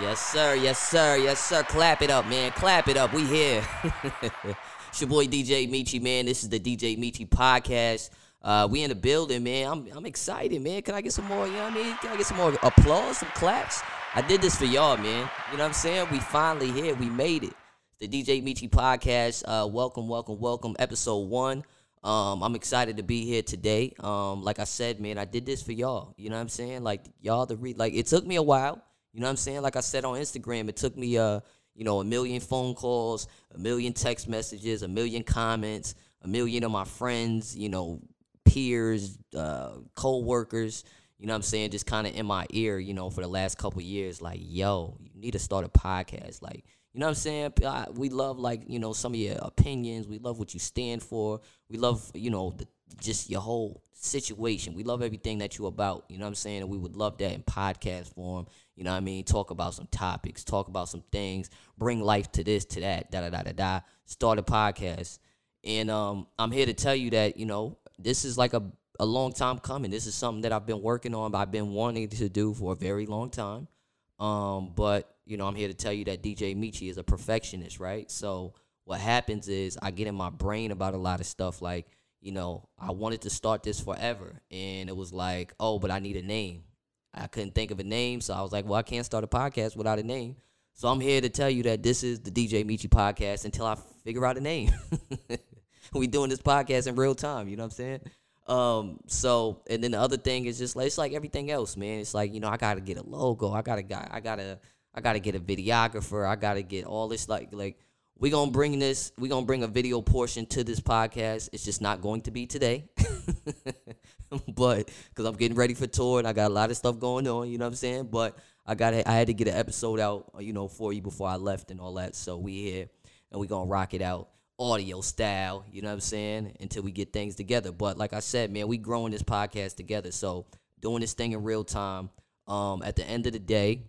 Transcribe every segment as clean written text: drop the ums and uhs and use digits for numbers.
Yes, sir. Yes, sir. Yes, sir. Clap it up, man. Clap it up. We here. It's your boy, DJ Meechie, man. This is the DJ Meechie podcast. We in the building, man. I'm excited, man. Can I get some more, you know what I mean? Can I get some more applause, some claps? I did this for y'all, man. You know what I'm saying? We finally here. We made it. The DJ Meechie podcast. Welcome, welcome, welcome. Episode 1. I'm excited to be here today. Like I said, man, I did this for y'all. You know what I'm saying? Like, y'all it took me a while. You know what I'm saying? Like I said on Instagram, it took me, a million phone calls, a million text messages, a million comments, a million of my friends, peers, co-workers, you know what I'm saying, just kind of in my ear, for the last couple of years, like, yo, you need to start a podcast. Like, you know what I'm saying? We love, some of your opinions. We love what you stand for. We love, just your whole situation. We love everything that you're about, you know what I'm saying? And we would love that in podcast form, you know what I mean? Talk about some topics, talk about some things, bring life to this, to that, da-da-da-da-da, start a podcast. And I'm here to tell you that, this is like a long time coming. This is something that I've been working on, I've been wanting to do for a very long time. But, I'm here to tell you that DJ Meechie is a perfectionist, right? So what happens is I get in my brain about a lot of stuff like, I wanted to start this forever, and it was like, oh, but I need a name. I couldn't think of a name, so I was like, well, I can't start a podcast without a name. So I'm here to tell you that this is the DJ Meechie podcast until I figure out a name. We doing this podcast in real time, you know what I'm saying? And then the other thing is just like, it's like everything else, man. It's like, I got to get a logo. I got to get a videographer. I got to get all this like. We're going to bring a video portion to this podcast. It's just not going to be today, but because I'm getting ready for tour and I got a lot of stuff going on, you know what I'm saying? But I had to get an episode out, for you before I left and all that. So we here and we're going to rock it out audio style, you know what I'm saying? Until we get things together. But like I said, man, we growing this podcast together. So doing this thing in real time, at the end of the day,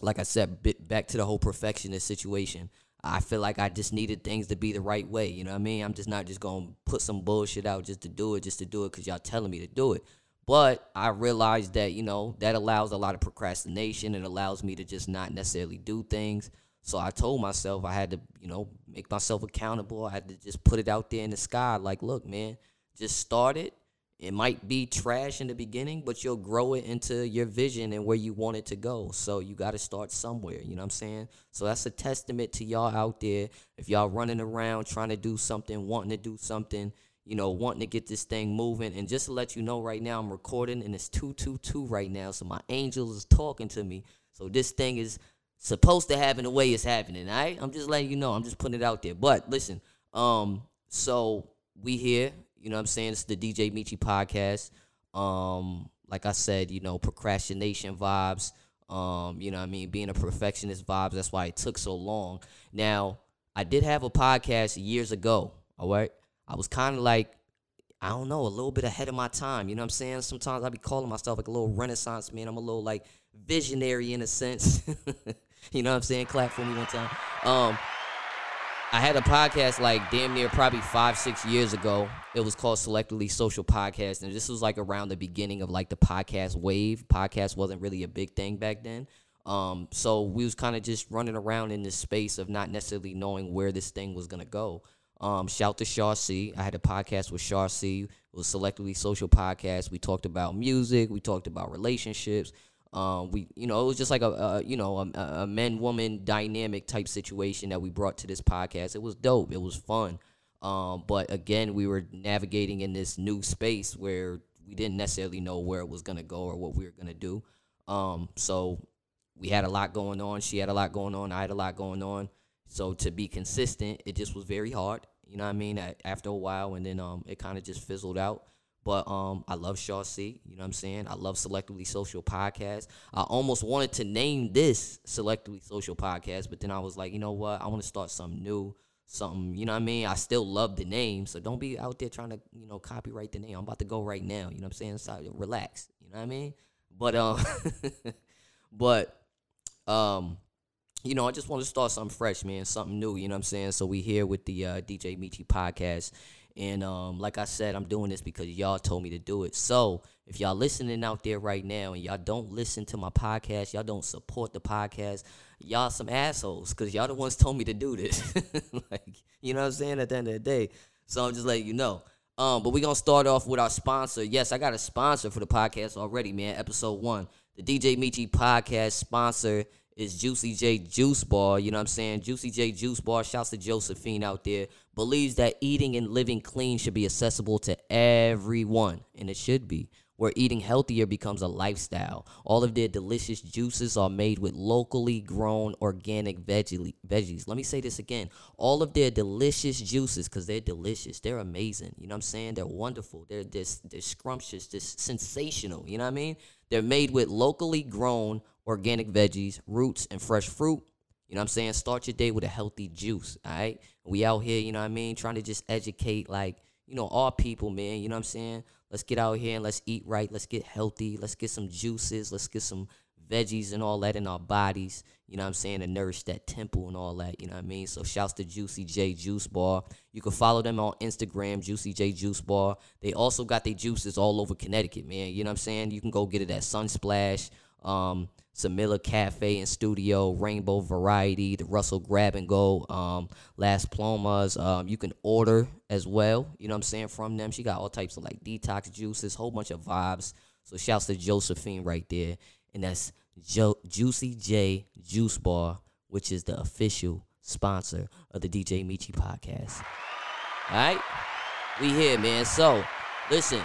like I said, back to the whole perfectionist situation. I feel like I just needed things to be the right way, you know what I mean? I'm just not just going to put some bullshit out just to do it because y'all telling me to do it. But I realized that, that allows a lot of procrastination. It allows me to just not necessarily do things. So I told myself I had to, make myself accountable. I had to just put it out there in the sky like, look, man, just start it. It might be trash in the beginning, but you'll grow it into your vision and where you want it to go. So you got to start somewhere, you know what I'm saying? So that's a testament to y'all out there. If y'all running around trying to do something, wanting to do something, wanting to get this thing moving. And just to let you know right now, I'm recording and it's 2:22 right now. So my angel is talking to me. So this thing is supposed to happen the way it's happening, all right? I'm just letting you know. I'm just putting it out there. But listen, so we here. You know what I'm saying? It's the DJ Meechie podcast. Like I said, procrastination vibes. Being a perfectionist vibes. That's why it took so long. Now, I did have a podcast years ago, all right? I was kind of like, I don't know, a little bit ahead of my time. You know what I'm saying? Sometimes I be calling myself like a little renaissance man. I'm a little like visionary in a sense. You know what I'm saying? Clap for me one time. I had a podcast like damn near probably 5-6 years ago. It was called Selectively Social Podcast, and this was like around the beginning of like the podcast wave. Podcast wasn't really a big thing back then. So we was kind of just running around in this space of not necessarily knowing where this thing was going to go. Shout to Char C. I had a podcast with Char C. It was Selectively Social Podcast. We talked about music. We talked about relationships. It was just like a men-woman dynamic type situation that we brought to this podcast. It was dope. It was fun. But again, we were navigating in this new space where we didn't necessarily know where it was going to go or what we were going to do. So we had a lot going on. She had a lot going on. I had a lot going on. So to be consistent, it just was very hard. You know what I mean? After a while, and then it kind of just fizzled out. But I love Char C, you know what I'm saying? I love Selectively Social Podcast. I almost wanted to name this Selectively Social Podcast, but then I was like, you know what? I want to start something new, something, you know what I mean? I still love the name, so don't be out there trying to, copyright the name. I'm about to go right now, you know what I'm saying? So relax, you know what I mean? But, I just want to start something fresh, man, something new, you know what I'm saying? So we here with the DJ Meechie podcast. And like I said, I'm doing this because y'all told me to do it. So if y'all listening out there right now and y'all don't listen to my podcast, y'all don't support the podcast, y'all some assholes because y'all the ones told me to do this. Like, you know what I'm saying? At the end of the day. So I'm just letting you know. But we're going to start off with our sponsor. Yes, I got a sponsor for the podcast already, man. Episode 1. The DJ Meechie podcast sponsor is Juicy J Juice Bar. You know what I'm saying? Juicy J Juice Bar, shouts to Josephine out there, believes that eating and living clean should be accessible to everyone. And it should be. Where eating healthier becomes a lifestyle. All of their delicious juices are made with locally grown organic veggies. Let me say this again. All of their delicious juices, because they're delicious. They're amazing. You know what I'm saying? They're wonderful. They're scrumptious. They're sensational. You know what I mean? They're made with locally grown organic veggies, roots, and fresh fruit. You know what I'm saying? Start your day with a healthy juice, all right? We out here, you know what I mean, trying to just educate, like, you know, all people, man. You know what I'm saying? Let's get out here and let's eat right. Let's get healthy. Let's get some juices. Let's get some veggies and all that in our bodies. You know what I'm saying? To nourish that temple and all that. You know what I mean? So shouts to Juicy J Juice Bar. You can follow them on Instagram, Juicy J Juice Bar. They also got their juices all over Connecticut, man. You know what I'm saying? You can go get it at Sunsplash, Samilla Cafe and Studio, Rainbow Variety, the Russell Grab and Go, Las Plomas. You can order as well, you know what I'm saying, from them. She got all types of, like, detox juices, whole bunch of vibes. So shouts to Josephine right there. And that's Juicy J Juice Bar, which is the official sponsor of the DJ Meechie podcast. All right? We here, man. So, listen,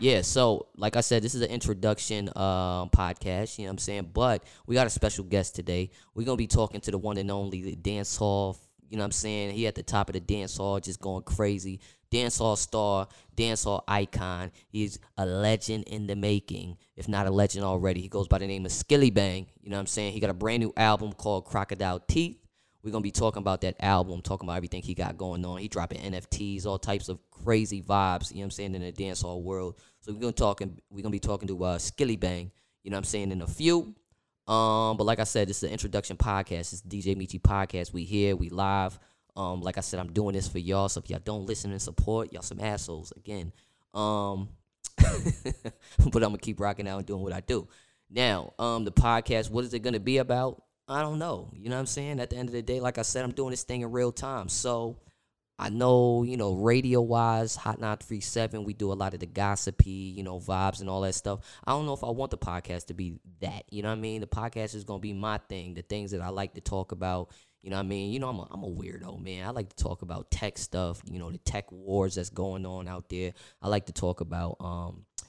yeah, so like I said, this is an introduction podcast, you know what I'm saying? But we got a special guest today. We're going to be talking to the one and only, the dance hall, you know what I'm saying? He at the top of the dance hall, just going crazy. Dance hall star, dance hall icon. He's a legend in the making, if not a legend already. He goes by the name of Skillibeng, you know what I'm saying? He got a brand new album called Crocodile Teeth. We're going to be talking about that album, talking about everything he got going on. He dropping NFTs, all types of crazy vibes, you know what I'm saying, in the dancehall world. So we're going to be talking to Skillibeng, you know what I'm saying, in a few. But like I said, this is an introduction podcast. It's the DJ Meechie podcast. We here, we live. Like I said, I'm doing this for y'all. So if y'all don't listen and support, y'all some assholes again. But I'm going to keep rocking out and doing what I do. Now, the podcast, what is it going to be about? I don't know. You know what I'm saying? At the end of the day, like I said, I'm doing this thing in real time. So I know, you know, radio-wise, Hot 937, we do a lot of the gossipy, you know, vibes and all that stuff. I don't know if I want the podcast to be that. You know what I mean? The podcast is going to be my thing, the things that I like to talk about. You know what I mean? You know, I'm a weirdo, man. I like to talk about tech stuff, you know, the tech wars that's going on out there. I like to talk about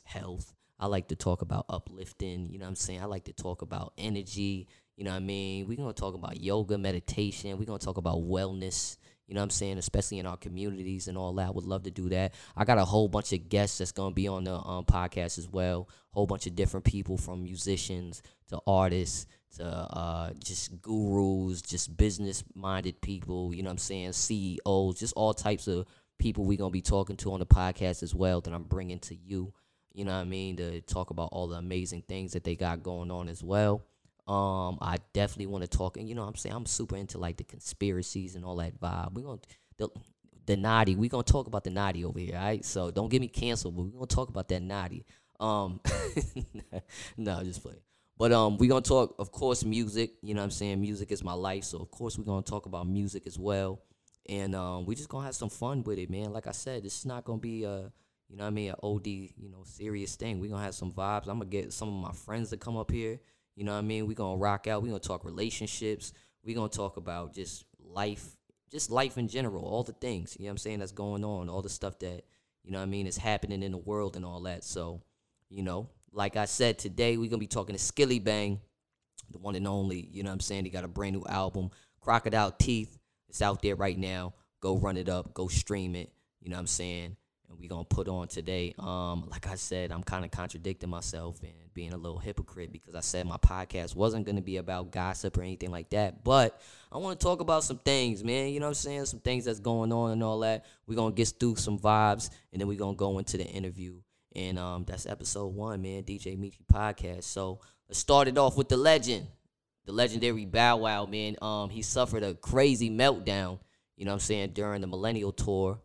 health. I like to talk about uplifting. You know what I'm saying? I like to talk about energy. You know what I mean? We're going to talk about yoga, meditation. We're going to talk about wellness, you know what I'm saying, especially in our communities and all that. I would love to do that. I got a whole bunch of guests that's going to be on the podcast as well, whole bunch of different people, from musicians to artists to just gurus, just business-minded people, you know what I'm saying, CEOs, just all types of people we're going to be talking to on the podcast as well that I'm bringing to you, you know what I mean, to talk about all the amazing things that they got going on as well. I definitely want to talk, and you know what I'm saying, I'm super into, like, the conspiracies and all that vibe. We're going to, the naughty, we're going to talk about the naughty over here, all right? So don't get me canceled, but we're going to talk about that naughty. No, just play. But we're going to talk, of course, music, you know what I'm saying? Music is my life, so of course we're going to talk about music as well. And we're just going to have some fun with it, man. Like I said, this is not going to be a, you know what I mean, an OD, you know, serious thing. We're going to have some vibes. I'm going to get some of my friends to come up here. You know what I mean? We're going to rock out. We're going to talk relationships. We're going to talk about just life in general, all the things, you know what I'm saying, that's going on, all the stuff that, you know what I mean, is happening in the world and all that. So, you know, like I said, today we're going to be talking to Skillibeng, the one and only, you know what I'm saying? He got a brand new album, Crocodile Teeth. It's out there right now. Go run it up. Go stream it. You know what I'm saying? And we're going to put on today. Like I said, I'm kind of contradicting myself and being a little hypocrite because I said my podcast wasn't going to be about gossip or anything like that. But I want to talk about some things, man. You know what I'm saying? Some things that's going on and all that. We're going to get through some vibes, and then we're going to go into the interview. And that's episode 1, man, DJ Meechie Podcast. So let's start it off with the legend, the legendary Bow Wow, man. He suffered a crazy meltdown. you know what I'm saying, during the Millennial Tour,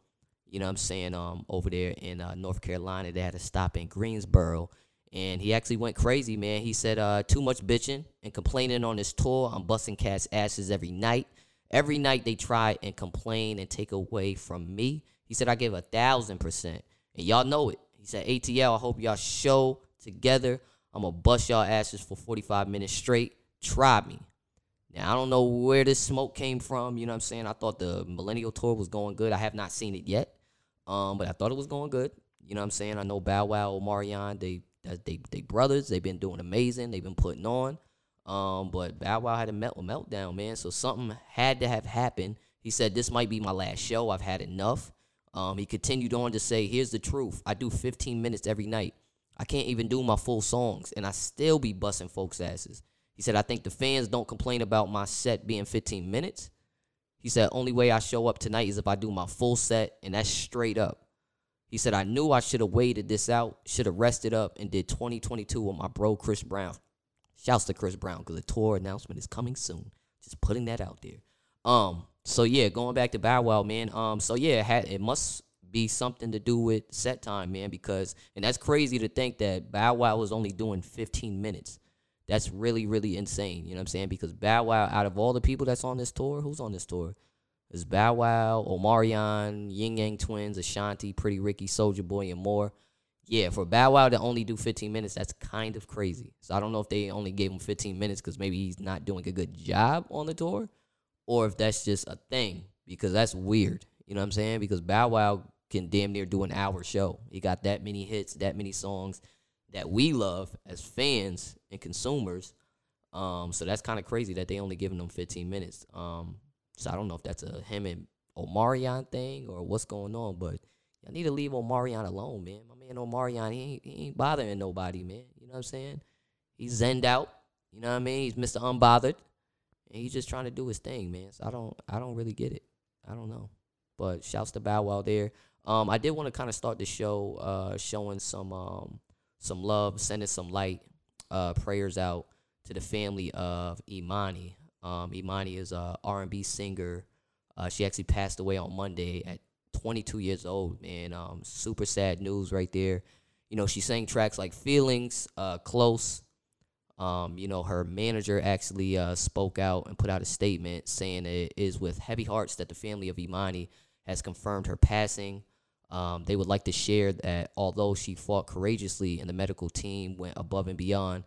you know what I'm saying, over there in North Carolina. They had a stop in Greensboro, and he actually went crazy, man. He said, too much bitching and complaining on this tour. I'm busting cats' asses every night. Every night they try and complain and take away from me. He said, I give 1,000%, and y'all know it. He said, ATL, I hope y'all show together. I'm going to bust y'all asses for 45 minutes straight. Try me. Now, I don't know where this smoke came from. You know what I'm saying? I thought the Millennial Tour was going good. I have not seen it yet, but I thought it was going good. You know what I'm saying? I know Bow Wow, Omarion, they brothers. They've been doing amazing. They've been putting on. But Bow Wow had a meltdown, man. So something had to have happened. He said, this might be my last show. I've had enough. He continued on to say, here's the truth. I do 15 minutes every night. I can't even do my full songs, and I still be busting folks' asses. He said, I think the fans don't complain about my set being 15 minutes. He said, only way I show up tonight is if I do my full set, and that's straight up. He said, I knew I should have waited this out, should have rested up, and did 2022 with my bro, Chris Brown. Shouts to Chris Brown, because the tour announcement is coming soon. Just putting that out there. So, yeah, going back to Bow Wow, man. It must be something to do with set time, man, because, and that's crazy to think that Bow Wow was only doing 15 minutes. That's really, really insane, you know what I'm saying? Because Bow Wow, out of all the people that's on this tour, who's on this tour? It's Bow Wow, Omarion, Ying Yang Twins, Ashanti, Pretty Ricky, Soulja Boy, and more. Yeah, for Bow Wow to only do 15 minutes, that's kind of crazy. So I don't know if they only gave him 15 minutes because maybe he's not doing a good job on the tour, or if that's just a thing, because that's weird, you know what I'm saying? Because Bow Wow can damn near do an hour show. He got that many hits, that many songs that we love as fans and consumers. So that's kind of crazy that they only giving them 15 minutes. So I don't know if that's a him and Omarion thing or what's going on, but y'all need to leave Omarion alone, man. My man Omarion, he ain't bothering nobody, man. You know what I'm saying? He's zenned out. You know what I mean? He's Mr. Unbothered. And he's just trying to do his thing, man. So I don't really get it. I don't know. But shouts to Bow Wow there. I did want to kind of start the show showing some love, sending some light, prayers out to the family of Imani. Imani is a R&B singer. She actually passed away on Monday at 22 years old, man. Super sad news right there. You know, she sang tracks like Feelings, Close. You know, her manager actually spoke out and put out a statement saying it is with heavy hearts that the family of Imani has confirmed her passing. They would like to share that although she fought courageously and the medical team went above and beyond,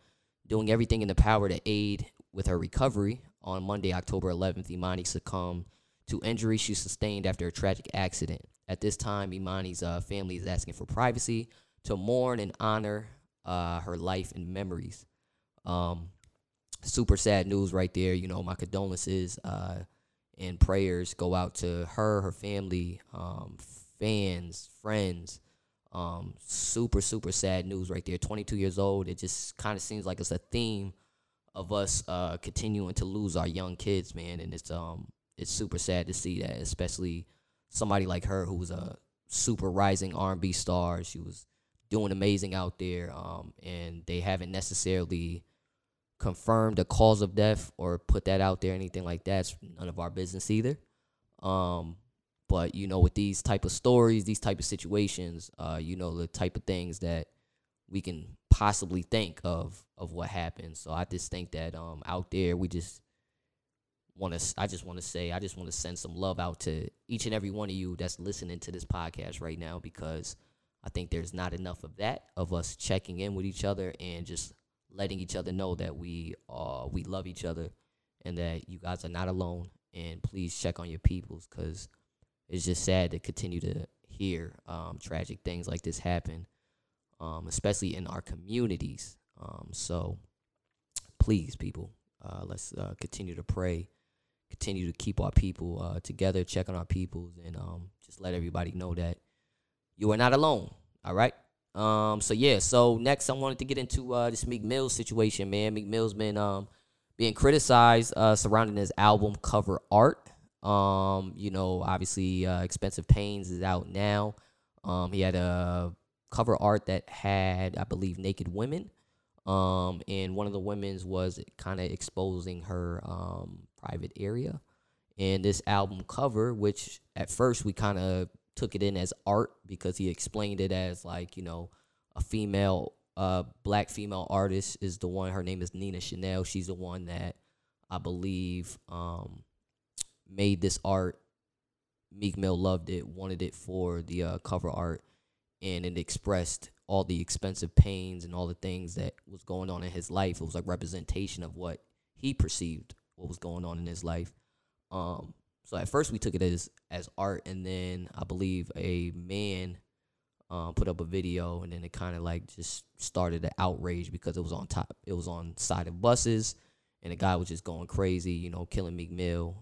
doing everything in the power to aid with her recovery, on Monday, October 11th, Imani succumbed to injuries she sustained after a tragic accident. At this time, Imani's family is asking for privacy to mourn and honor her life and memories. Super sad news right there. You know, my condolences and prayers go out to her family, fans, friends. Super, super sad news right there. 22 years old. It just kind of seems like it's a theme of us continuing to lose our young kids, man. And it's super sad to see that, especially somebody like her who was a super rising R&B star. She was doing amazing out there, and they haven't necessarily confirmed the cause of death or put that out there, anything like that. It's none of our business either. But, you know, with these type of stories, these type of situations, you know, the type of things that we can possibly think of what happened. So I just think that out there, I just want to send some love out to each and every one of you that's listening to this podcast right now, because I think there's not enough of that, of us checking in with each other and just letting each other know that we love each other and that you guys are not alone. And please check on your peoples, because it's just sad to continue to hear tragic things like this happen, especially in our communities. So please, people, let's continue to pray, continue to keep our people together, check on our peoples, and just let everybody know that you are not alone, all right? So next I wanted to get into this Meek Mill situation, man. Meek Mill's been being criticized surrounding his album cover art. You know, obviously, Expensive Pains is out now. He had a cover art that had, I believe, naked women. And one of the women's was kind of exposing her private area. And this album cover, which at first we kind of took it in as art because he explained it as like, you know, a female, black female artist is the one. Her name is Nina Chanel. She's the one that I believe made this art. Meek Mill loved it, wanted it for the cover art, and it expressed all the expensive pains and all the things that was going on in his life. It was like representation of what he perceived what was going on in his life. So at first we took it as art, and then I believe a man put up a video, and then it kind of like just started an outrage because it was on top. It was on side of buses, and the guy was just going crazy, you know, killing Meek Mill.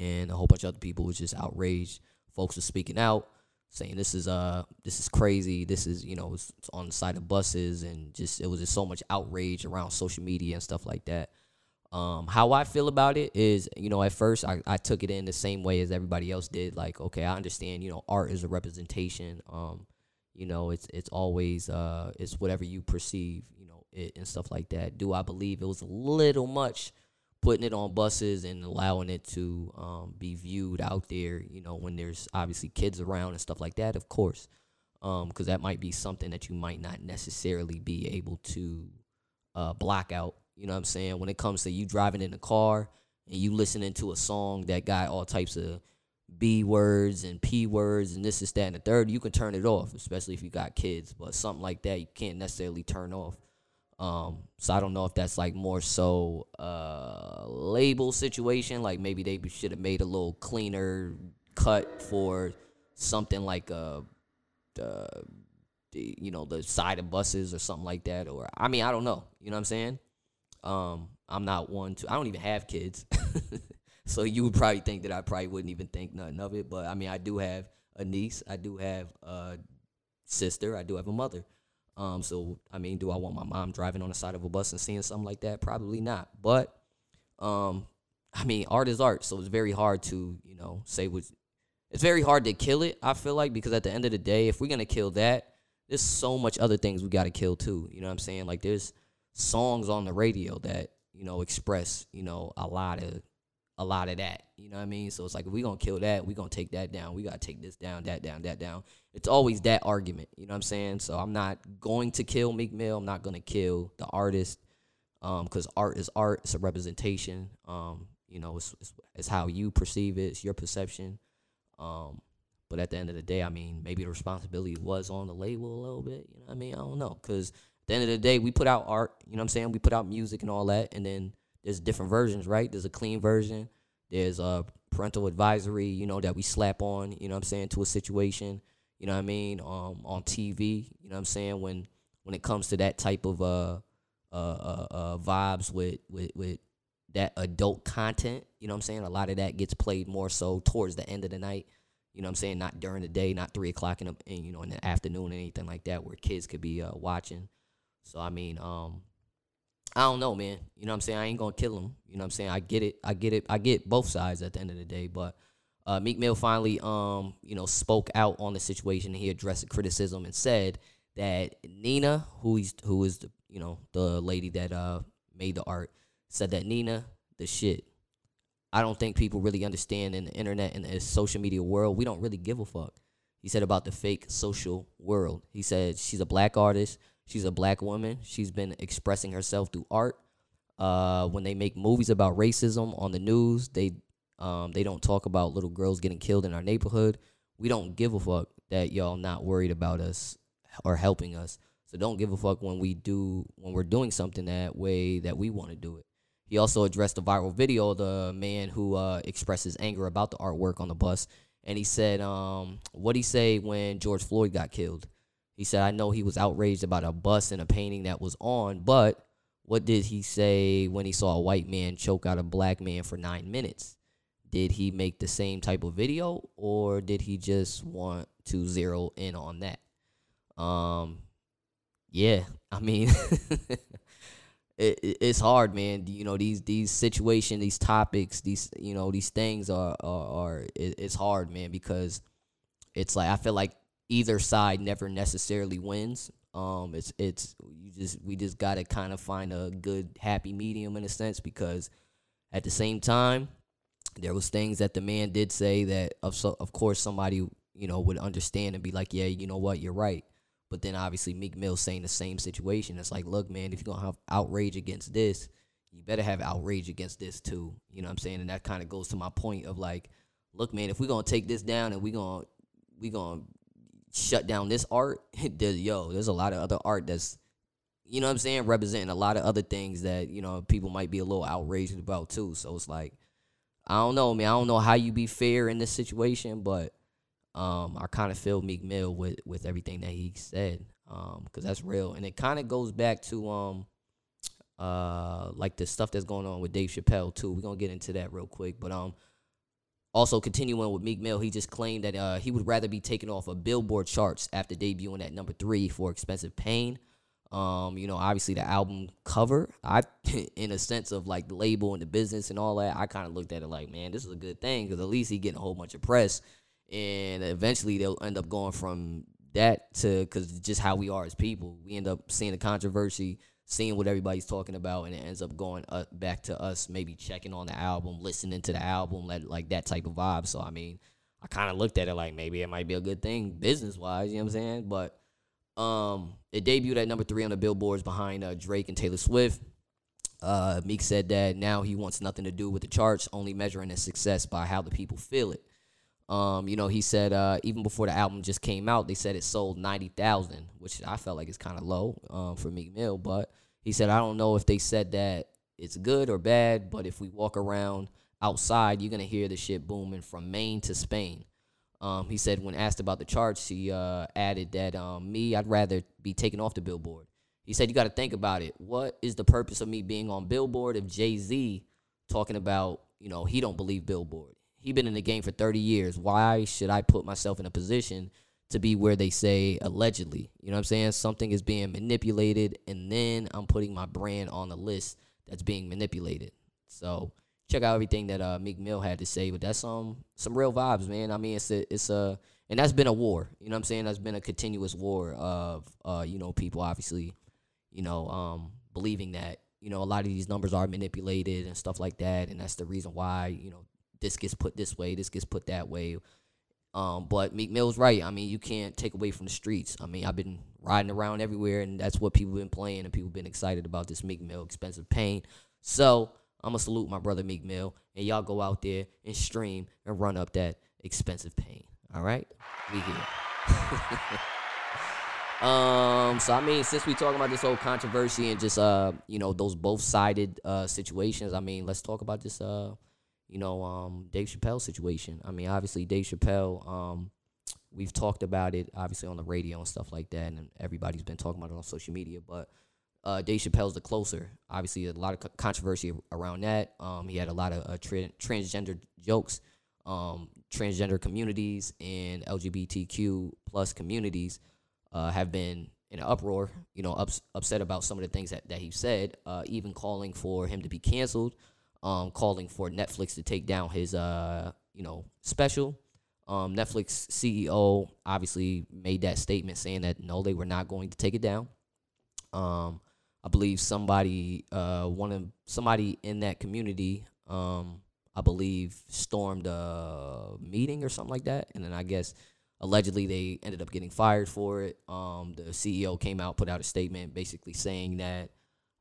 And a whole bunch of other people was just outraged. Folks were speaking out, saying this is crazy. This is, you know, it's on the side of buses, and just it was just so much outrage around social media and stuff like that. How I feel about it is, you know, at first I took it in the same way as everybody else did. Like, okay, I understand, you know, art is a representation. You know, it's always it's whatever you perceive, you know, it and stuff like that. Do I believe it was a little much? Putting it on buses and allowing it to be viewed out there, you know, when there's obviously kids around and stuff like that, of course, because that might be something that you might not necessarily be able to block out, you know what I'm saying? When it comes to you driving in the car and you listening to a song that got all types of B words and P words and this, this, that, and the third, you can turn it off, especially if you got kids. But something like that, you can't necessarily turn off. So I don't know if that's like more so label situation. Like maybe they should have made a little cleaner cut for something like you know, the side of buses or something like that. Or I mean, I don't know. You know what I'm saying? I'm not one to. I don't even have kids, so you would probably think that I probably wouldn't even think nothing of it. But I mean, I do have a niece. I do have a sister. I do have a mother. So, I mean, do I want my mom driving on the side of a bus and seeing something like that? Probably not. But, I mean, art is art. So it's very hard to, you know, it's very hard to kill it, I feel like, because at the end of the day, if we're going to kill that, there's so much other things we got to kill too. You know what I'm saying? Like there's songs on the radio that, you know, express, you know, a lot of that, you know what I mean? So it's like, if we're going to kill that, we're going to take that down. We got to take this down, that down, that down. It's always that argument, you know what I'm saying? So I'm not going to kill Meek Mill. I'm not going to kill the artist because art is art. It's a representation. You know, it's how you perceive it. It's your perception. But at the end of the day, I mean, maybe the responsibility was on the label a little bit. You know what I mean? I don't know because at the end of the day, we put out art, you know what I'm saying? We put out music and all that, and then there's different versions, right? There's a clean version. There's a parental advisory, you know, that we slap on, you know what I'm saying, to a situation, you know what I mean, on TV, you know what I'm saying, when it comes to that type of vibes with that adult content, you know what I'm saying, a lot of that gets played more so towards the end of the night, you know what I'm saying, not during the day, not 3 o'clock in the afternoon and anything like that where kids could be watching. So, I mean, I don't know, man. You know what I'm saying? I ain't going to kill him. You know what I'm saying? I get it. I get both sides at the end of the day. But Meek Mill finally, you know, spoke out on the situation. He addressed the criticism and said that Nina, who is the, you know, the lady that made the art, said that Nina, the shit. I don't think people really understand in the internet and the social media world. We don't really give a fuck. He said about the fake social world. He said she's a black artist. She's a black woman. She's been expressing herself through art. When they make movies about racism on the news, they don't talk about little girls getting killed in our neighborhood. We don't give a fuck that y'all not worried about us or helping us. So don't give a fuck when we're doing something that way that we want to do it. He also addressed the viral video of the man who expresses anger about the artwork on the bus. And he said, what'd he say when George Floyd got killed? He said, I know he was outraged about a bus and a painting that was on, but what did he say when he saw a white man choke out a black man for 9 minutes? Did he make the same type of video, or did he just want to zero in on that? Yeah, I mean, it's hard, man. You know, these situations, these topics, these, you know, these things are it's hard, man, because it's like I feel like either side never necessarily wins. We just gotta kind of find a good happy medium in a sense, because at the same time there was things that the man did say that, of course, somebody, you know, would understand and be like, yeah, you know what, you're right. But then obviously Meek Mill saying the same situation. It's like, look, man, if you're going to have outrage against this, you better have outrage against this too. You know what I'm saying? And that kind of goes to my point of like, look, man, if we're going to take this down and we're going to shut down this art, there's a lot of other art that's, you know what I'm saying, representing a lot of other things that, you know, people might be a little outraged about too. So it's like, I don't know, man. I don't know how you be fair in this situation, but I kind of feel Meek Mill with everything that he said, because that's real. And it kind of goes back to like the stuff that's going on with Dave Chappelle too. We're gonna get into that real quick, but also continuing with Meek Mill, he just claimed that he would rather be taken off of Billboard charts after debuting at number 3 for Expensive Pain. You know, obviously the album cover, I, in a sense of like the label and the business and all that, I kind of looked at it like, man, this is a good thing because at least he getting a whole bunch of press, and eventually they'll end up going from that to, because just how we are as people, we end up seeing the controversy, seeing what everybody's talking about, and it ends up going back to us maybe checking on the album, listening to the album, like that type of vibe. So, I mean, I kind of looked at it like maybe it might be a good thing business-wise, you know what I'm saying? But it debuted at number 3 on the Billboards behind Drake and Taylor Swift. Meek said that now he wants nothing to do with the charts, only measuring his success by how the people feel it. You know, he said even before the album just came out, they said it sold 90,000, which I felt like is kind of low for Meek Mill. But he said, I don't know if they said that it's good or bad, but if we walk around outside, you're going to hear the shit booming from Maine to Spain. He said when asked about the charts, he added that I'd rather be taken off the Billboard. He said, you got to think about it. What is the purpose of me being on Billboard if Jay-Z talking about, you know, he don't believe Billboard? He been in the game for 30 years. Why should I put myself in a position to be where they say allegedly? You know what I'm saying? Something is being manipulated, and then I'm putting my brand on the list that's being manipulated. So check out everything that Meek Mill had to say, but that's some real vibes, man. I mean, it's a and that's been a war. You know what I'm saying? That's been a continuous war of you know, people obviously, you know, believing that, you know, a lot of these numbers are manipulated and stuff like that, and that's the reason why, you know, this gets put this way, this gets put that way. But Meek Mill's right. I mean, you can't take away from the streets. I mean, I've been riding around everywhere, and that's what people been playing, and people been excited about this Meek Mill Expensive Pain. So I'm going to salute my brother Meek Mill, and y'all go out there and stream and run up that Expensive Pain. All right? We here. So, I mean, since we talking about this whole controversy and just, you know, those both-sided situations, I mean, let's talk about this, you know, Dave Chappelle situation. I mean, obviously, Dave Chappelle, we've talked about it, obviously, on the radio and stuff like that, and everybody's been talking about it on social media, but Dave Chappelle's The Closer. Obviously, a lot of controversy around that. He had a lot of transgender jokes, transgender communities and LGBTQ plus communities have been in an uproar, you know, upset about some of the things that he said, even calling for him to be canceled, calling for Netflix to take down his, you know, special. Netflix CEO obviously made that statement saying that, no, they were not going to take it down. I believe somebody, somebody in that community, I believe stormed a meeting or something like that. And then I guess allegedly they ended up getting fired for it. The CEO came out, put out a statement basically saying that,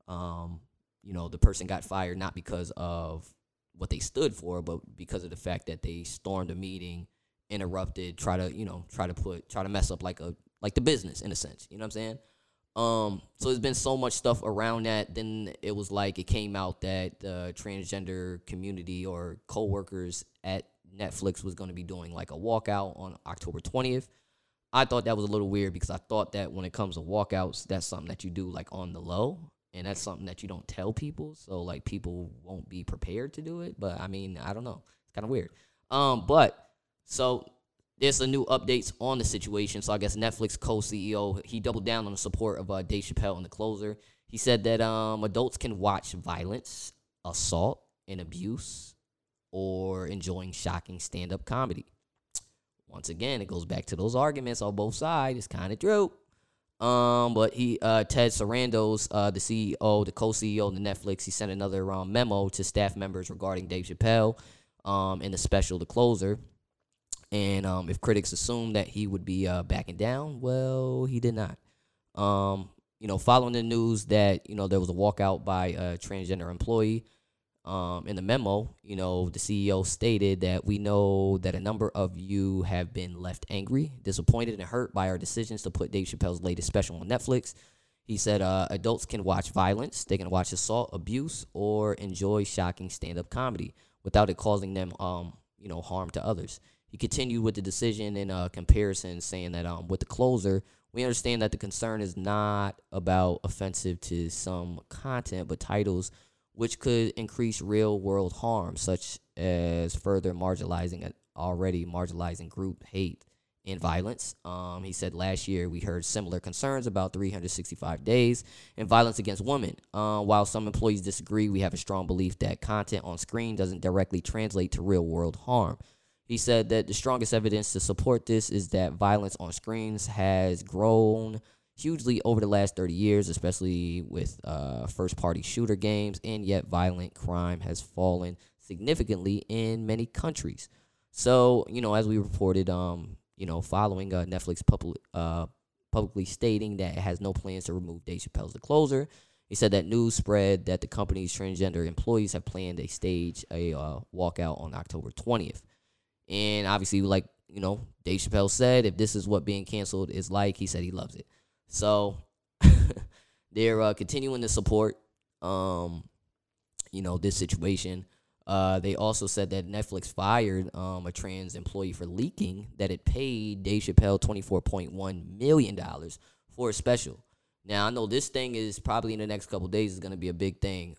you know, the person got fired not because of what they stood for, but because of the fact that they stormed a meeting, interrupted, try to mess up like the business in a sense. You know what I'm saying? So there's been so much stuff around that. Then it was like it came out that the transgender community or co-workers at Netflix was going to be doing like a walkout on October 20th. I thought that was a little weird because I thought that when it comes to walkouts, that's something that you do like on the low, and that's something that you don't tell people. So like people won't be prepared to do it. But I mean, I don't know. It's kind of weird. There's some new updates on the situation. So I guess Netflix co-CEO, he doubled down on the support of Dave Chappelle and The Closer. He said that adults can watch violence, assault, and abuse, or enjoying shocking stand-up comedy. Once again, it goes back to those arguments on both sides. It's kind of true. But he, Ted Sarandos, the co-CEO of Netflix, he sent another memo to staff members regarding Dave Chappelle. in the special The Closer. And if critics assumed that he would be backing down, well, he did not. You know, following the news that, you know, there was a walkout by a transgender employee, in the memo, you know, the CEO stated that we know that a number of you have been left angry, disappointed, and hurt by our decisions to put Dave Chappelle's latest special on Netflix. He said adults can watch violence, they can watch assault, abuse, or enjoy shocking stand-up comedy without it causing them, you know, harm to others. He continued with the decision in a comparison, saying that with The Closer, we understand that the concern is not about offensive to some content, but titles which could increase real-world harm, such as further marginalizing an already marginalizing group, hate, and violence. He said last year we heard similar concerns about 365 days and violence against women. While some employees disagree, we have a strong belief that content on screen doesn't directly translate to real-world harm. He said that the strongest evidence to support this is that violence on screens has grown hugely over the last 30 years, especially with first-party shooter games, and yet violent crime has fallen significantly in many countries. So, you know, as we reported, you know, following Netflix publicly stating that it has no plans to remove Dave Chappelle's The Closer, he said that news spread that the company's transgender employees have planned to stage a walkout on October 20th. And obviously, like, you know, Dave Chappelle said, if this is what being canceled is like, he said he loves it. So they're continuing to support, you know, this situation. They also said that Netflix fired a trans employee for leaking that it paid Dave Chappelle $24.1 million for a special. Now, I know this thing is probably in the next couple of days is going to be a big thing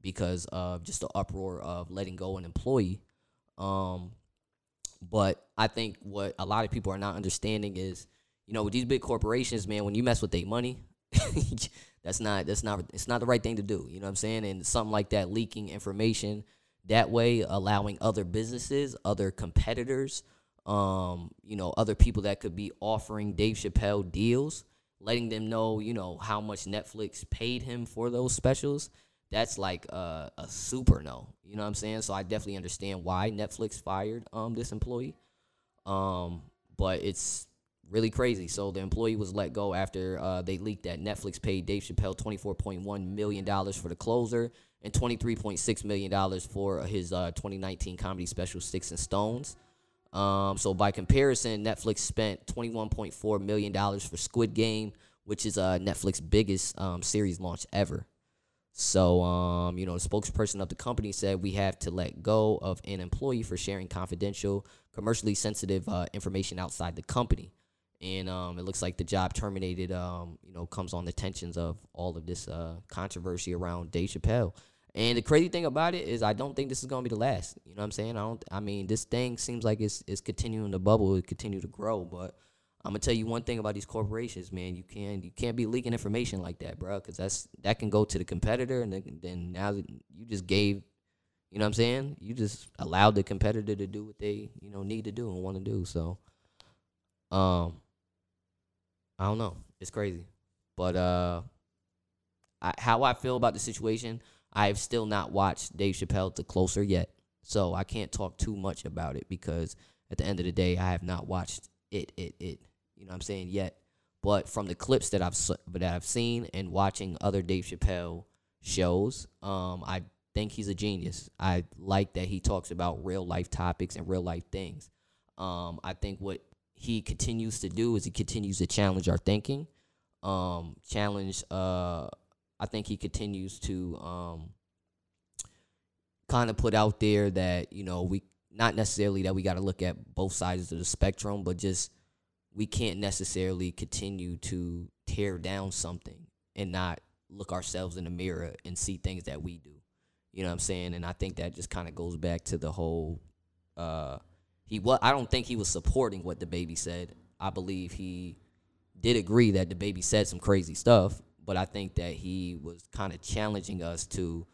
because of just the uproar of letting go an employee. But I think what a lot of people are not understanding is, you know, with these big corporations, man, when you mess with their money, it's not the right thing to do. You know what I'm saying? And something like that, leaking information that way, allowing other businesses, other competitors, you know, other people that could be offering Dave Chappelle deals, letting them know, you know, how much Netflix paid him for those specials. That's like a super no. You know what I'm saying? So I definitely understand why Netflix fired this employee. But it's really crazy. So the employee was let go after they leaked that Netflix paid Dave Chappelle $24.1 million for The Closer and $23.6 million for his 2019 comedy special Sticks and Stones. So by comparison, Netflix spent $21.4 million for Squid Game, which is Netflix's biggest series launch ever. So, you know, the spokesperson of the company said we have to let go of an employee for sharing confidential, commercially sensitive information outside the company. And it looks like the job terminated, you know, comes on the tensions of all of this controversy around Dave Chappelle. And the crazy thing about it is I don't think this is going to be the last. You know what I'm saying? I mean, this thing seems like it's continuing to bubble, it continue to grow. But I'm going to tell you one thing about these corporations, man. You can't be leaking information like that, bro, because that can go to the competitor, and then now you just gave, you know what I'm saying? You just allowed the competitor to do what they, you know, need to do and want to do. So, I don't know. It's crazy. But how I feel about the situation, I have still not watched Dave Chappelle The Closer yet, so I can't talk too much about it because at the end of the day, I have not watched it. You know what I'm saying? Yet. But from the clips that I've seen and watching other Dave Chappelle shows, I think he's a genius. I like that he talks about real life topics and real life things. I think what he continues to do is he continues to challenge our thinking. I think he continues to kind of put out there that, you know, we not necessarily that we got to look at both sides of the spectrum, but just we can't necessarily continue to tear down something and not look ourselves in the mirror and see things that we do. You know what I'm saying? And I think that just kind of goes back to the whole I don't think he was supporting what DaBaby said. I believe he did agree that DaBaby said some crazy stuff, but I think that he was kind of challenging us to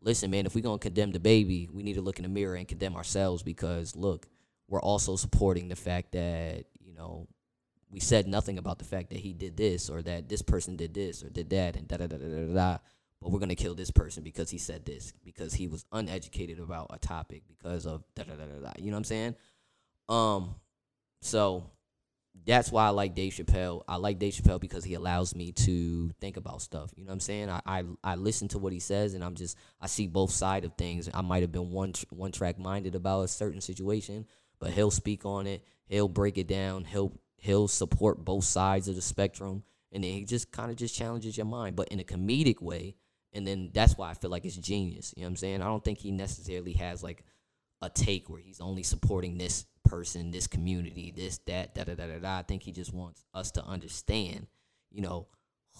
listen, man, if we're going to condemn DaBaby, we need to look in the mirror and condemn ourselves because, look, we're also supporting the fact that, you know, we said nothing about the fact that he did this or that this person did this or did that and da da da da da da. but we're going to kill this person because he said this, because he was uneducated about a topic, because of da-da-da-da-da. You know what I'm saying? So that's why I like Dave Chappelle. I like Dave Chappelle because he allows me to think about stuff. You know what I'm saying? I listen to what he says, and I see both sides of things. I might have been one track minded about a certain situation, but he'll speak on it. He'll break it down. He'll support both sides of the spectrum, and then he just kind of just challenges your mind, but in a comedic way. And then that's why I feel like it's genius. You know what I'm saying? I don't think he necessarily has like a take where he's only supporting this person, this community, this, that, da da da da da. I think he just wants us to understand, you know,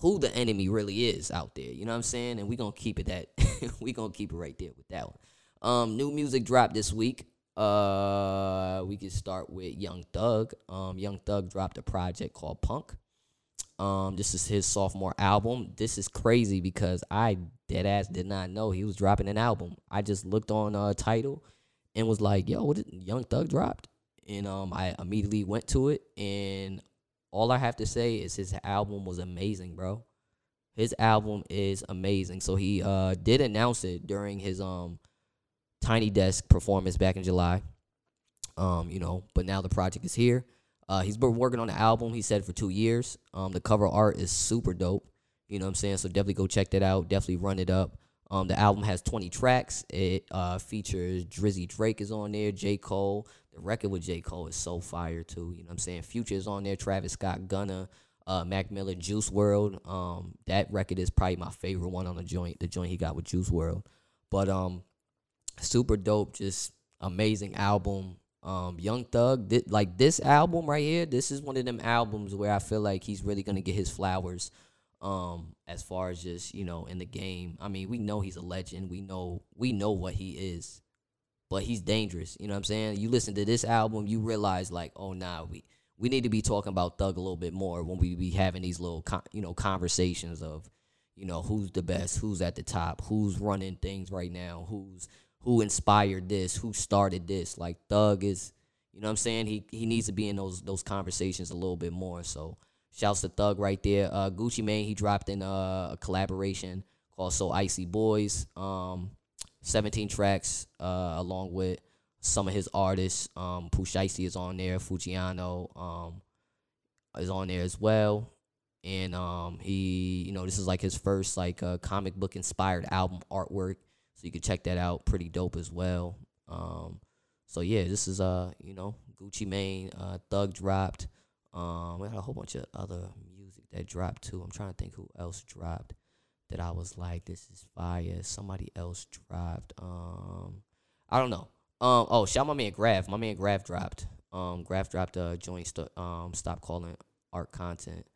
who the enemy really is out there. You know what I'm saying? And we gonna keep it right there with that one. New music dropped this week. We can start with Young Thug. Young Thug dropped a project called Punk. This is his sophomore album. This is crazy because I dead ass did not know he was dropping an album. I just looked on Tidal and was like, "Yo, what did Young Thug dropped?" And I immediately went to it, and all I have to say is his album was amazing, bro. His album is amazing. So he did announce it during his Tiny Desk performance back in July, you know, but now the project is here. He's been working on the album, he said, for 2 years. The cover art is super dope, you know what I'm saying? So definitely go check that out, definitely run it up. The album has 20 tracks. It features Drizzy Drake is on there, J Cole. The record with J Cole is so fire too, you know what I'm saying? Future is on there, Travis Scott, Gunna, Mac Miller, Juice WRLD. That record is probably my favorite one on the joint he got with Juice WRLD. But super dope, just amazing album. Young Thug, like this album right here, this is one of them albums where I feel like he's really going to get his flowers as far as just, you know, in the game. I mean, we know he's a legend. We know what he is, but he's dangerous. You know what I'm saying? You listen to this album, you realize like, oh, nah, we need to be talking about Thug a little bit more when we be having these little, conversations of, you know, who's the best, who's at the top, who's running things right now, who inspired this, who started this. Like Thug is, you know what I'm saying, he needs to be in those conversations a little bit more. So shouts to Thug right there. Gucci Mane, he dropped in a collaboration called So Icy Boys. 17 tracks along with some of his artists. Pusha is on there, Fujiano is on there as well. And he, you know, this is like his first like comic book inspired album artwork. So you can check that out. Pretty dope as well. So, yeah, this is, you know, Gucci Mane, Thug dropped. We had a whole bunch of other music that dropped, too. I'm trying to think who else dropped that I was like, this is fire. Somebody else dropped. I don't know. Oh, shout out my man Graf. My man Graf dropped. Graf dropped a joint, Stop Calling Art Content.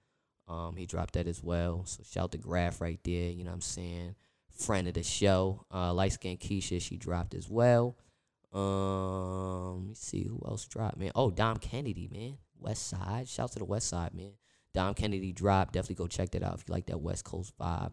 He dropped that as well. So shout out to Graf right there. You know what I'm saying? Friend of the show, Light Skin Keisha, she dropped as well. Let me see who else dropped, man. Oh, Dom Kennedy, man. West Side. Shout to the West Side, man. Dom Kennedy dropped. Definitely go check that out if you like that West Coast vibe.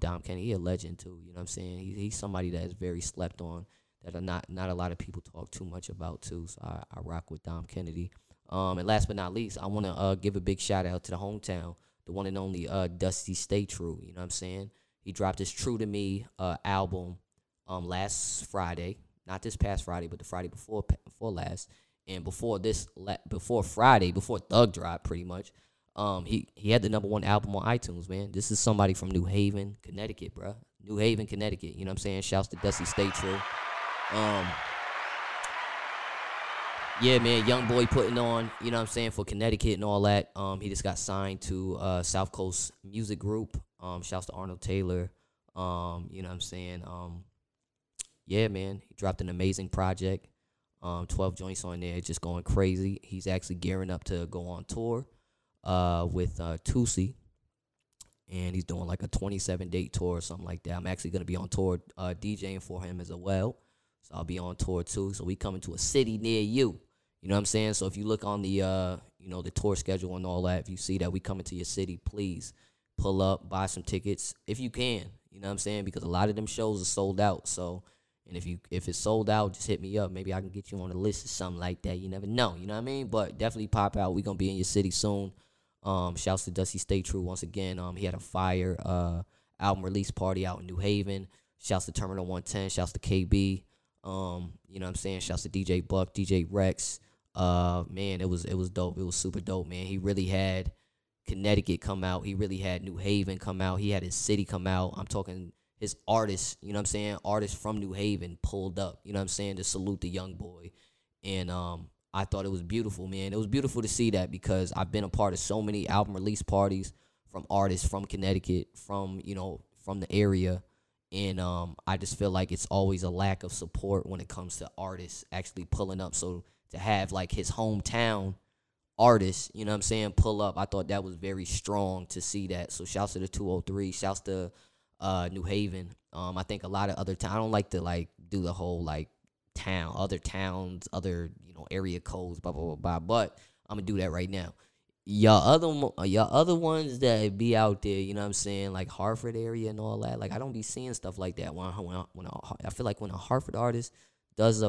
Dom Kennedy, he a legend too. You know what I'm saying? He's somebody that is very slept on, that are not a lot of people talk too much about too. So I rock with Dom Kennedy. And last but not least, I want to give a big shout out to the hometown, the one and only Dusty Stay True. You know what I'm saying? He dropped his True To Me album last Friday, not this past Friday, but the Friday before last, and before Thug dropped, pretty much. He had the #1 album on iTunes, man. This is somebody from New Haven, Connecticut, bro. New Haven, Connecticut. You know what I'm saying? Shouts to Dusty Stay True. Yeah, man, young boy putting on, you know what I'm saying, for Connecticut and all that. He just got signed to South Coast Music Group. Shouts to Arnold Taylor. You know what I'm saying? Yeah, man, he dropped an amazing project. 12 joints on there, just going crazy. He's actually gearing up to go on tour with Tootsie, and he's doing like a 27-date tour or something like that. I'm actually going to be on tour DJing for him as well, so I'll be on tour too. So we coming to a city near you. You know what I'm saying? So if you look on the, you know, the tour schedule and all that, if you see that we coming to your city, please pull up, buy some tickets if you can, you know what I'm saying? Because a lot of them shows are sold out. So, and if it's sold out, just hit me up. Maybe I can get you on a list or something like that. You never know, you know what I mean? But definitely pop out. We're going to be in your city soon. Shouts to Dusty Stay True once again. He had a fire album release party out in New Haven. Shouts to Terminal 110. Shouts to KB. You know what I'm saying? Shouts to DJ Buck, DJ Rex. Man, it was dope. It was super dope, man. He really had Connecticut come out. He really had New Haven come out. He had his city come out. I'm talking his artists, you know what I'm saying? Artists from New Haven pulled up, you know what I'm saying, to salute the young boy. And I thought it was beautiful, man. It was beautiful to see that because I've been a part of so many album release parties from artists from Connecticut, from, you know, from the area. And I just feel like it's always a lack of support when it comes to artists actually pulling up. So to have, like, his hometown artists, you know what I'm saying, pull up, I thought that was very strong to see that. So shouts to the 203, shouts to New Haven. I think a lot of other towns, I don't like to, like, do the whole, like, town, other towns, other, you know, area codes, blah, blah, blah, blah, but I'm going to do that right now. Y'all other ones that be out there, you know what I'm saying, like Hartford area and all that, like, I don't be seeing stuff like that. When I feel like when a Hartford artist does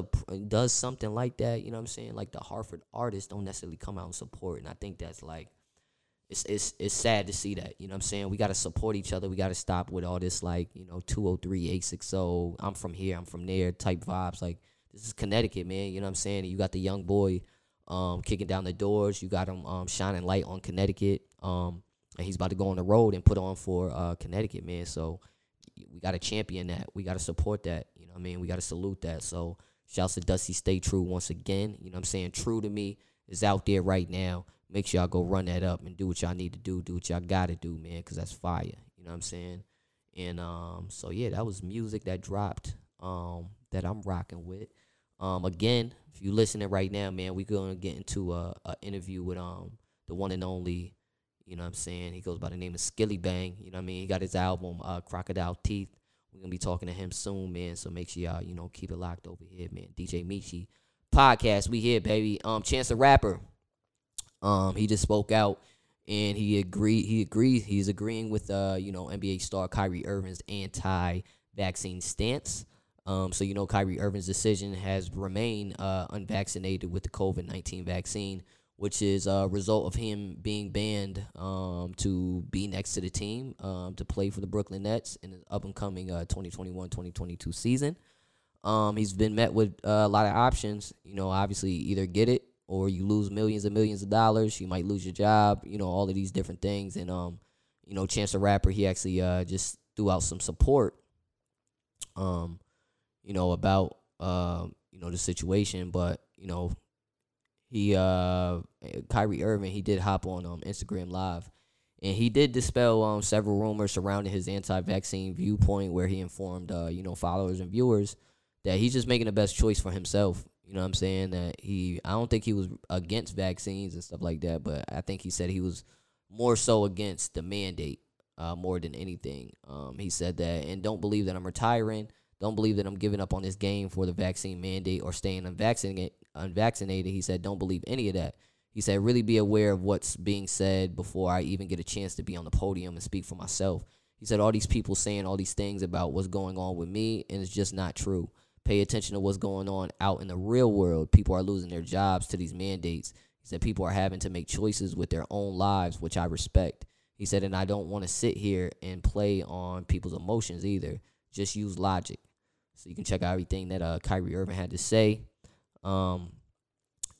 something like that, you know what I'm saying, like the Hartford artists don't necessarily come out and support, and I think that's like, it's sad to see that, you know what I'm saying? We got to support each other. We got to stop with all this, like, you know, 203, 860, I'm from here, I'm from there type vibes. Like, this is Connecticut, man, you know what I'm saying? You got the young boy kicking down the doors. You got him shining light on Connecticut, and he's about to go on the road and put on for Connecticut, man, so we got to champion that. We got to support that. You know what I mean? We got to salute that. So shouts to Dusty Stay True once again. You know what I'm saying? True To Me is out there right now. Make sure y'all go run that up and do what y'all need to do. Do what y'all got to do, man, because that's fire. You know what I'm saying? And so, yeah, that was music that dropped that I'm rocking with. Again, if you're listening right now, man, we're going to get into an interview with the one and only, you know what I'm saying? He goes by the name of Skillibeng. You know what I mean? He got his album, Crocodile Teeth. We're going to be talking to him soon, man. So make sure y'all, you know, keep it locked over here, man. DJ Meechie Podcast. We here, baby. Chance the Rapper. He just spoke out and he agreed. He's agreeing with, you know, NBA star Kyrie Irving's anti-vaccine stance. So, you know, Kyrie Irving's decision has remained unvaccinated with the COVID-19 vaccine, which is a result of him being banned to be next to the team to play for the Brooklyn Nets in the up-and-coming 2021-2022 season. He's been met with a lot of options. You know, obviously, either get it or you lose millions and millions of dollars. You might lose your job, you know, all of these different things. And, you know, Chance the Rapper, he actually just threw out some support, you know, about, you know, the situation. But, you know, Kyrie Irving, he did hop on Instagram Live, and he did dispel several rumors surrounding his anti-vaccine viewpoint, where he informed, you know, followers and viewers that he's just making the best choice for himself. You know what I'm saying? That I don't think he was against vaccines and stuff like that, but I think he said he was more so against the mandate more than anything. He said that, and don't believe that I'm retiring. Don't believe that I'm giving up on this game for the vaccine mandate or staying unvaccinated. He said, don't believe any of that. He said, really be aware of what's being said before I even get a chance to be on the podium and speak for myself. He said, all these people saying all these things about what's going on with me, and it's just not true. Pay attention to what's going on out in the real world. People are losing their jobs to these mandates. He said, people are having to make choices with their own lives, which I respect. He said, and I don't want to sit here and play on people's emotions either. Just use logic. So you can check out everything that Kyrie Irving had to say. You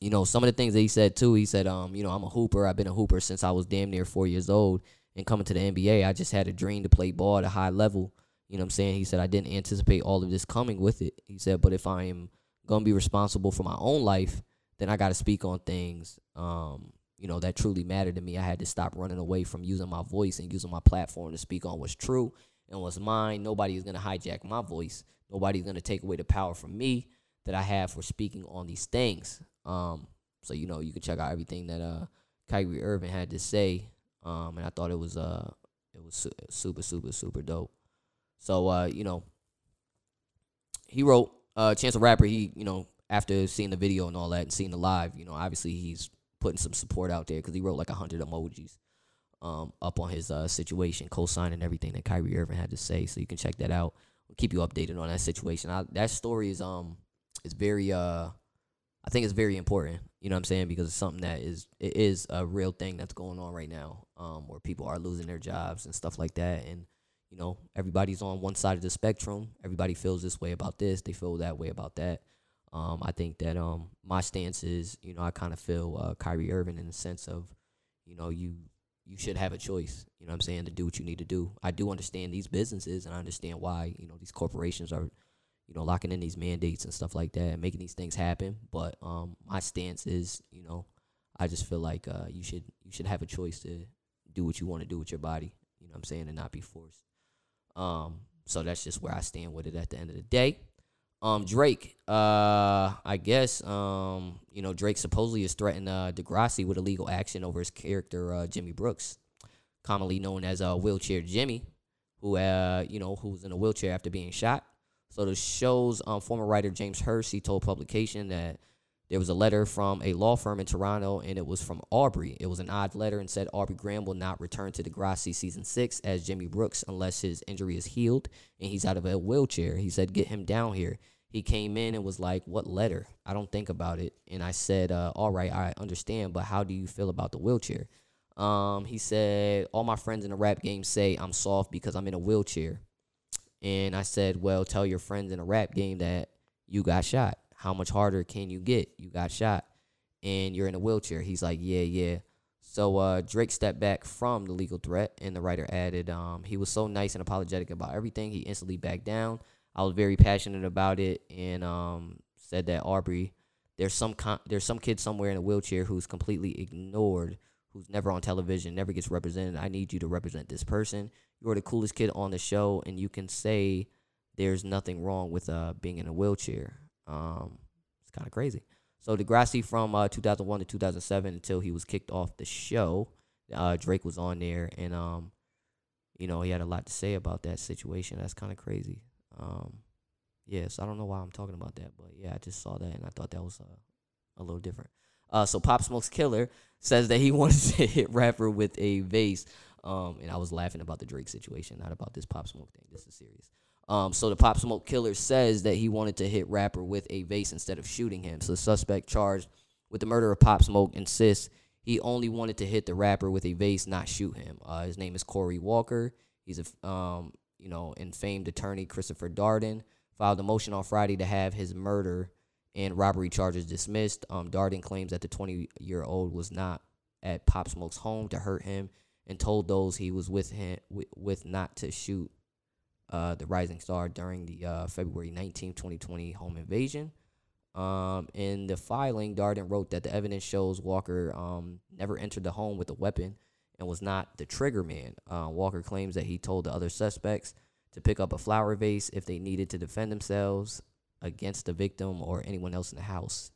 know, some of the things that he said, too, he said, you know, I'm a hooper. I've been a hooper since I was damn near 4 years old. And coming to the NBA, I just had a dream to play ball at a high level. You know what I'm saying? He said, I didn't anticipate all of this coming with it. He said, but if I am going to be responsible for my own life, then I got to speak on things, you know, that truly mattered to me. I had to stop running away from using my voice and using my platform to speak on what's true and what's mine. Nobody is going to hijack my voice. Nobody's going to take away the power from me that I have for speaking on these things. So, you know, you can check out everything that Kyrie Irving had to say. And I thought it was super, super, super dope. So, you know, he wrote Chance the Rapper. He, you know, after seeing the video and all that and seeing the live, you know, obviously he's putting some support out there because he wrote like 100 emojis up on his situation, co-signing everything that Kyrie Irving had to say. So you can check that out. We'll keep you updated on that situation. That story is it's very I think it's very important, you know what I'm saying, because it's something that is a real thing that's going on right now, where people are losing their jobs and stuff like that. And you know, everybody's on one side of the spectrum. Everybody feels this way about this. They feel that way about that. I think that my stance is, you know, I kind of feel Kyrie Irving in the sense of, you know, you should have a choice, you know what I'm saying, to do what you need to do. I do understand these businesses, and I understand why, you know, these corporations are, you know, locking in these mandates and stuff like that and making these things happen. But my stance is, you know, I just feel like you should have a choice to do what you want to do with your body, you know what I'm saying, and not be forced. So that's just where I stand with it at the end of the day. Drake, I guess, you know, Drake supposedly has threatened Degrassi with a legal action over his character, Jimmy Brooks, commonly known as Wheelchair Jimmy, who, you know, who was in a wheelchair after being shot. So the show's former writer James Hirsch, he told Publication that there was a letter from a law firm in Toronto, and it was from Aubrey. It was an odd letter and said Aubrey Graham will not return to Degrassi Season 6 as Jimmy Brooks unless his injury is healed and he's out of a wheelchair. He said, get him down here. He came in and was like, what letter? I don't think about it. And I said, all right, I understand, but how do you feel about the wheelchair? He said, all my friends in the rap game say I'm soft because I'm in a wheelchair. And I said, well, tell your friends in the rap game that you got shot. How much harder can you get? You got shot, and you're in a wheelchair. He's like, yeah. So Drake stepped back from the legal threat, and the writer added, he was so nice and apologetic about everything. He instantly backed down. I was very passionate about it, and said that Aubrey, there's some kid somewhere in a wheelchair who's completely ignored, who's never on television, never gets represented. I need you to represent this person. You're the coolest kid on the show, and you can say there's nothing wrong with being in a wheelchair. It's kind of crazy. So Degrassi from 2001 to 2007 until he was kicked off the show, Drake was on there, and you know, he had a lot to say about that situation. That's kind of crazy. Yeah, so I don't know why I'm talking about that, but yeah, I just saw that and I thought that was a little different. So Pop Smoke's killer says that he wanted to hit rapper with a vase. And I was laughing about the Drake situation, not about this Pop Smoke thing. This is serious. So the Pop Smoke killer says that he wanted to hit rapper with a vase instead of shooting him. So the suspect charged with the murder of Pop Smoke insists he only wanted to hit the rapper with a vase, not shoot him. His name is Corey Walker. He's a you know, and famed attorney Christopher Darden filed a motion on Friday to have his murder and robbery charges dismissed. Darden claims that the 20-year-old was not at Pop Smoke's home to hurt him and told those he was with him with not to shoot the Rising Star during the February 19, 2020 home invasion. In the filing, Darden wrote that the evidence shows Walker never entered the home with a weapon and was not the trigger man. Walker claims that he told the other suspects to pick up a flower vase if they needed to defend themselves against the victim or anyone else in the house.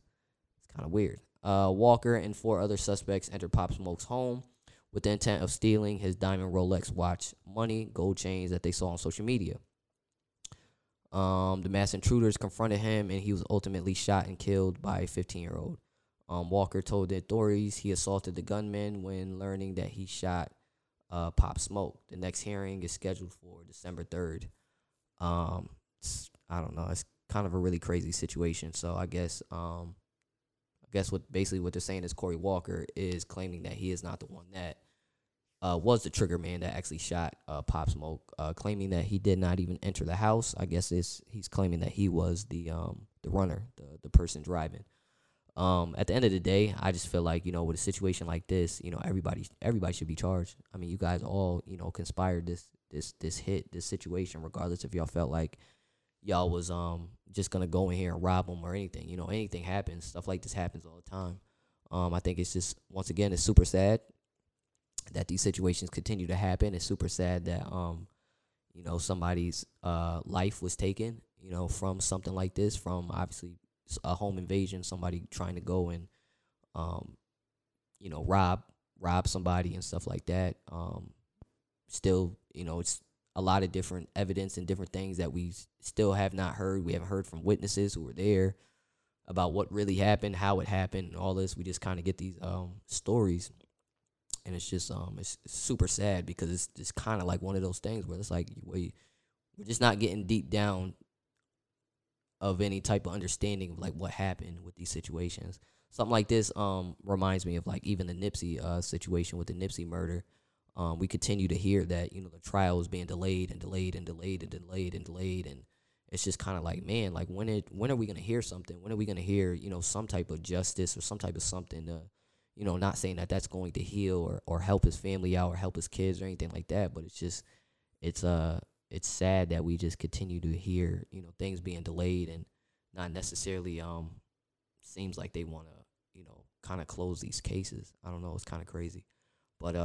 It's kind of weird. Walker and four other suspects entered Pop Smoke's home with the intent of stealing his diamond Rolex watch, money, gold chains that they saw on social media. The mass intruders confronted him, and he was ultimately shot and killed by a 15-year-old. Walker told the authorities he assaulted the gunman when learning that he shot Pop Smoke. The next hearing is scheduled for December 3rd. I don't know. It's kind of a really crazy situation. So I guess what they're saying is Corey Walker is claiming that he is not the one that was the trigger man that actually shot Pop Smoke, claiming that he did not even enter the house. I guess he's claiming that he was the runner, the person driving. At the end of the day, I just feel like, you know, with a situation like this, you know, everybody should be charged. I mean, you guys all, you know, conspired this situation, regardless if y'all felt like y'all was just going to go in here and rob them or anything. You know, anything happens. Stuff like this happens all the time. I think it's just, once again, it's super sad that these situations continue to happen. It's super sad that, you know, somebody's life was taken, you know, from something like this, from obviously a home invasion, somebody trying to go and, you know, rob somebody and stuff like that. Still, you know, it's a lot of different evidence and different things that we still have not heard. We haven't heard from witnesses who were there about what really happened, how it happened, and all this. We just kind of get these stories, and it's just it's super sad because it's just kind of like one of those things where it's like we're just not getting deep down of any type of understanding of like what happened with these situations. Something like this reminds me of like even the Nipsey situation with the Nipsey murder. we continue to hear that, you know, the trial is being delayed. And it's just kind of like, man, like when are we going to hear something? When are we going to hear, you know, some type of justice or some type of something to, you know, not saying that that's going to heal or help his family out or help his kids or anything like that. But it's just, it's sad that we just continue to hear, you know, things being delayed and not necessarily, seems like they want to, you know, kind of close these cases. I don't know. It's kind of crazy. But,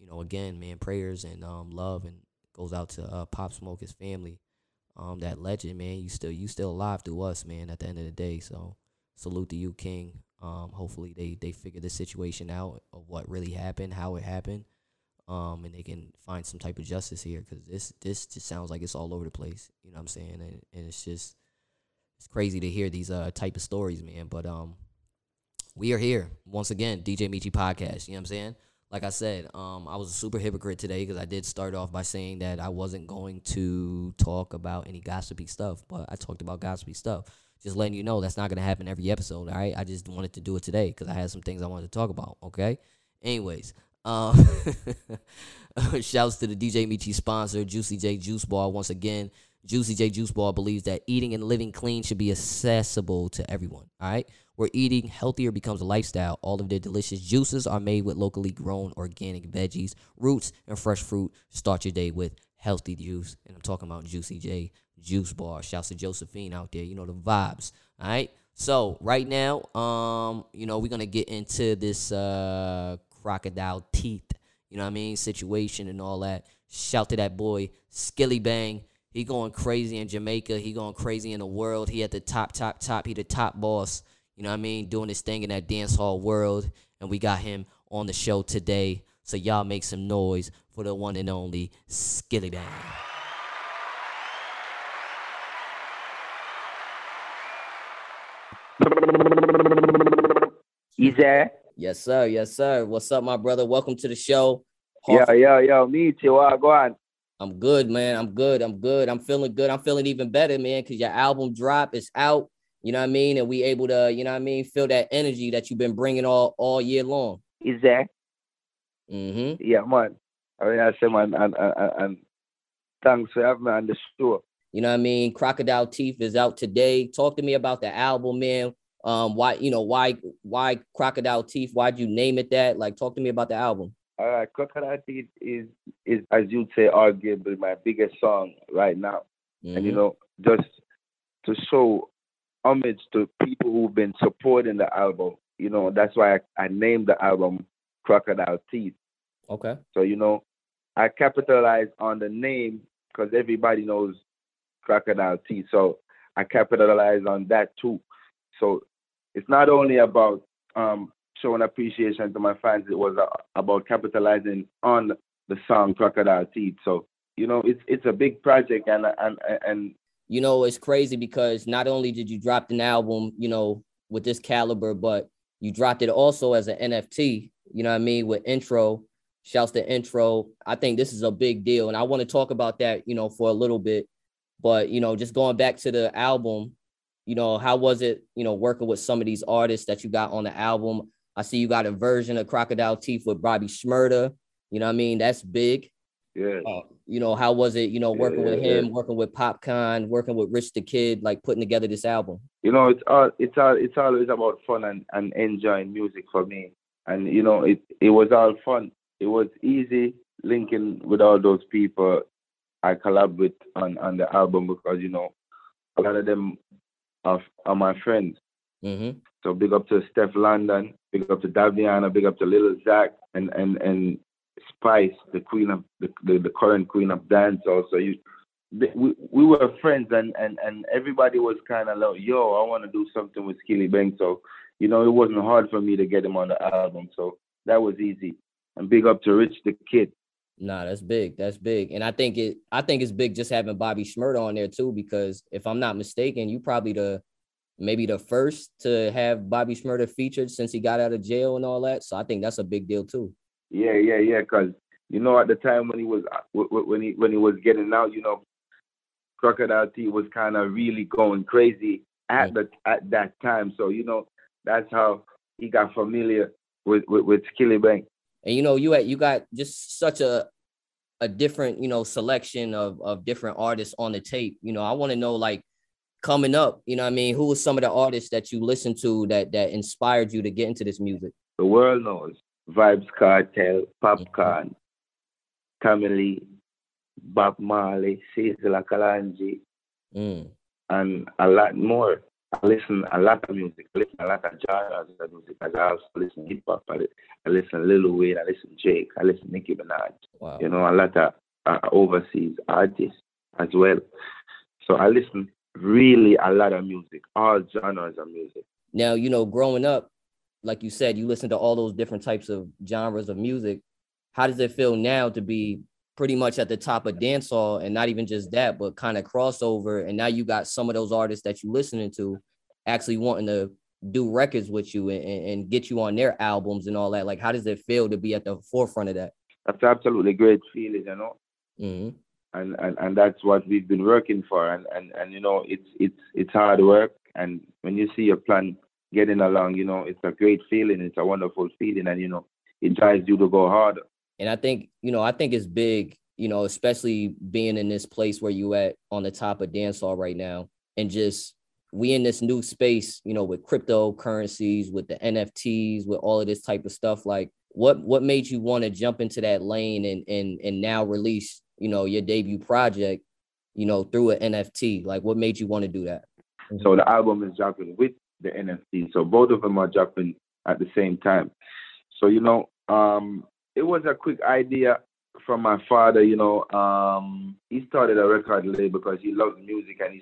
you know, again, man, prayers and love and goes out to Pop Smoke, his family. That legend, man, you still alive to us, man, at the end of the day. So salute to you, King. Hopefully they figure this situation out of what really happened, how it happened, and they can find some type of justice here, because this just sounds like it's all over the place. You know what I'm saying? And it's just, it's crazy to hear these type of stories, man. But we are here once again, DJ Meechie Podcast. You know what I'm saying? Like I said, I was a super hypocrite today because I did start off by saying that I wasn't going to talk about any gossipy stuff, but I talked about gossipy stuff. Just letting you know that's not going to happen every episode, all right? I just wanted to do it today because I had some things I wanted to talk about, okay? Anyways, shouts to the DJ Meechie sponsor, Juicy J Juice Bar. Once again, Juicy J Juice Bar believes that eating and living clean should be accessible to everyone, all right? Where eating healthier becomes a lifestyle. All of their delicious juices are made with locally grown organic veggies, roots, and fresh fruit. Start your day with healthy juice. And I'm talking about Juicy J Juice Bar. Shouts to Josephine out there. You know the vibes. All right. So right now, you know, we're going to get into this crocodile teeth, you know what I mean, situation and all that. Shout to that boy, Skillibeng. He going crazy in Jamaica. He going crazy in the world. He at the top. He the top boss. You know what I mean? Doing his thing in that dance hall world. And we got him on the show today. So y'all make some noise for the one and only Skillibeng. You there? Yes, sir. Yes, sir. What's up, my brother? Welcome to the show. Yo. Me too. Go on. I'm good, man. I'm good. I'm feeling good. I'm feeling even better, man, because your album drop is out. You know what I mean? And we able to, you know what I mean, feel that energy that you've been bringing all year long. Is that? Mm-hmm. Yeah, man. I mean, I say, man, and thanks for having me on the show. You know what I mean? Crocodile Teeth is out today. Talk to me about the album, man. Why Crocodile Teeth? Why'd you name it that? Like, talk to me about the album. All right, Crocodile Teeth is as you'd say, arguably my biggest song right now. Mm-hmm. And, you know, just to show homage to people who've been supporting the album. You know, that's why I named the album Crocodile Teeth. Okay. So, you know, I capitalized on the name because everybody knows Crocodile Teeth. So I capitalized on that too. So it's not only about showing appreciation to my fans, it was about capitalizing on the song Crocodile Teeth. So, you know, it's a big project and you know, it's crazy because not only did you drop an album, you know, with this caliber, but you dropped it also as an NFT, you know what I mean, with Intro. Shouts to Intro. I think this is a big deal. And I want to talk about that, you know, for a little bit. But, you know, just going back to the album, you know, how was it, you know, working with some of these artists that you got on the album? I see you got a version of Crocodile Teeth with Bobby Shmurda. You know what I mean? That's big. Yeah. You know, how was it, you know, working with him, working with PopCon, working with Rich the Kid, like putting together this album? You know, it's always about fun and enjoying music for me. And, you know, it was all fun. It was easy linking with all those people I collab with on the album because, you know, a lot of them are my friends. Mm-hmm. So big up to Steph London, big up to Daviana, big up to Lil Zach and Spice, the queen of the current queen of dance. Also, we were friends, and everybody was kind of like, "Yo, I want to do something with Skillibeng." So, you know, it wasn't hard for me to get him on the album, so that was easy. And big up to Rich the Kid. Nah, that's big. That's big, and I think it's big just having Bobby Shmurda on there too, because if I'm not mistaken, you probably maybe the first to have Bobby Shmurda featured since he got out of jail and all that. So I think that's a big deal too. Yeah. Because, you know, at the time when he was getting out, you know, Crocodile Teeth was kind of really going crazy at that time. So, you know, that's how he got familiar with Skillibeng. And, you know, you got just such a different, you know, selection of different artists on the tape. You know, I want to know, like, coming up, you know what I mean, who was some of the artists that you listened to that inspired you to get into this music? The world knows. Vybz Kartel, Popcorn, Tommy Lee, Bob Marley, Cecil Kalanji, and a lot more. I listen a lot of music. I listen a lot of genres of music. I also listen hip hop. I listen Lil Wayne. I listen Drake. I listen Nicki Minaj. Wow. You know, a lot of overseas artists as well. So I listen really a lot of music, all genres of music. Now, you know, growing up, like you said, you listen to all those different types of genres of music. How does it feel now to be pretty much at the top of dancehall, and not even just that, but kind of crossover? And now you got some of those artists that you're listening to actually wanting to do records with you and get you on their albums and all that. Like, how does it feel to be at the forefront of that? That's absolutely great feeling, you know? Mm-hmm. And that's what we've been working for. And you know, it's hard work. And when you see your plan getting along, you know, it's a great feeling. It's a wonderful feeling. And, you know, it drives you to go harder. And I think, you know, I think it's big, you know, especially being in this place where you at on the top of dancehall right now. And just we in this new space, you know, with cryptocurrencies, with the NFTs, with all of this type of stuff. Like, what made you want to jump into that lane and now release, you know, your debut project, you know, through an NFT? Like, what made you want to do that? So the album is dropping with the NFT. So both of them are dropping at the same time. So, you know, it was a quick idea from my father, you know. He started a record label because he loved music, and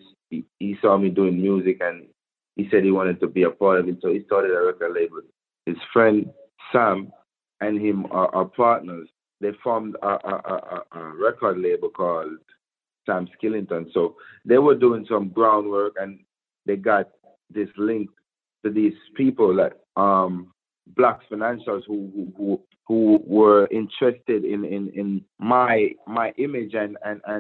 he saw me doing music, and he said he wanted to be a part of it. So he started a record label. His friend Sam and him are partners. They formed a record label called Sam Skillington. So they were doing some groundwork, and they got this link to these people that Black financiers who were interested in my image and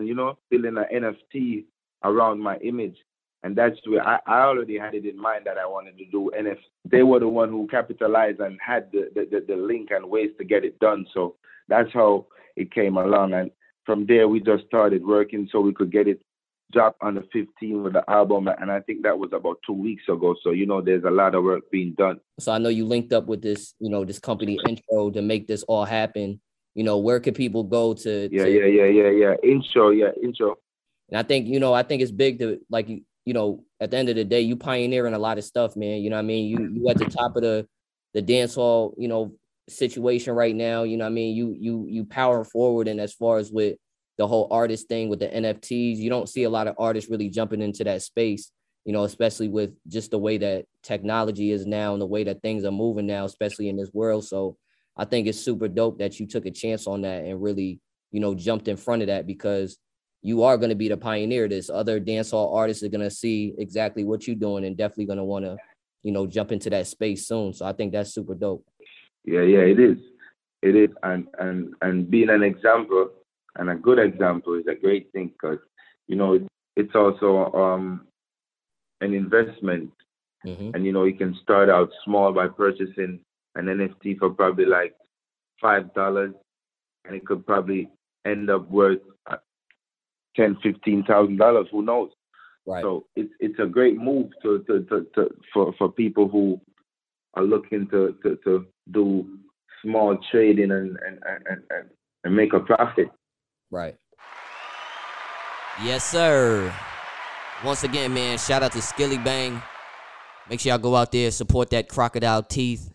you know, building an NFT around my image. And that's where I already had it in mind that I wanted to do NFT. They were the one who capitalized and had the link and ways to get it done. So that's how it came along. And from there, we just started working so we could get it dropped on the 15th with the album, and I think that was about 2 weeks ago. So, you know, there's a lot of work being done. So I know you linked up with this, you know, this company Intro to make this all happen. You know, where could people go to? Intro. And I think, you know, I think it's big to, like, you know, at the end of the day, you pioneering a lot of stuff, man. You know what I mean? You at the top of the dance hall, you know, situation right now. You know what I mean? You powering forward, and as far as with the whole artist thing with the NFTs, you don't see a lot of artists really jumping into that space, you know, especially with just the way that technology is now and the way that things are moving now, especially in this world. So I think it's super dope that you took a chance on that and really, you know, jumped in front of that, because you are going to be the pioneer of this. Other dancehall artists are going to see exactly what you're doing and definitely going to want to, you know, jump into that space soon. So I think that's super dope. Yeah, it is. It is. And being an example, and a good example, is a great thing, because, you know, it's also an investment. Mm-hmm. And, you know, you can start out small by purchasing an NFT for probably like $5, and it could probably end up worth $10,000, $15,000. Who knows? Right. So it's a great move for people who are looking to do small trading and make a profit. Right. Yes, sir. Once again, man, shout out to Skillibeng. Make sure y'all go out there, support that Crocodile Teeth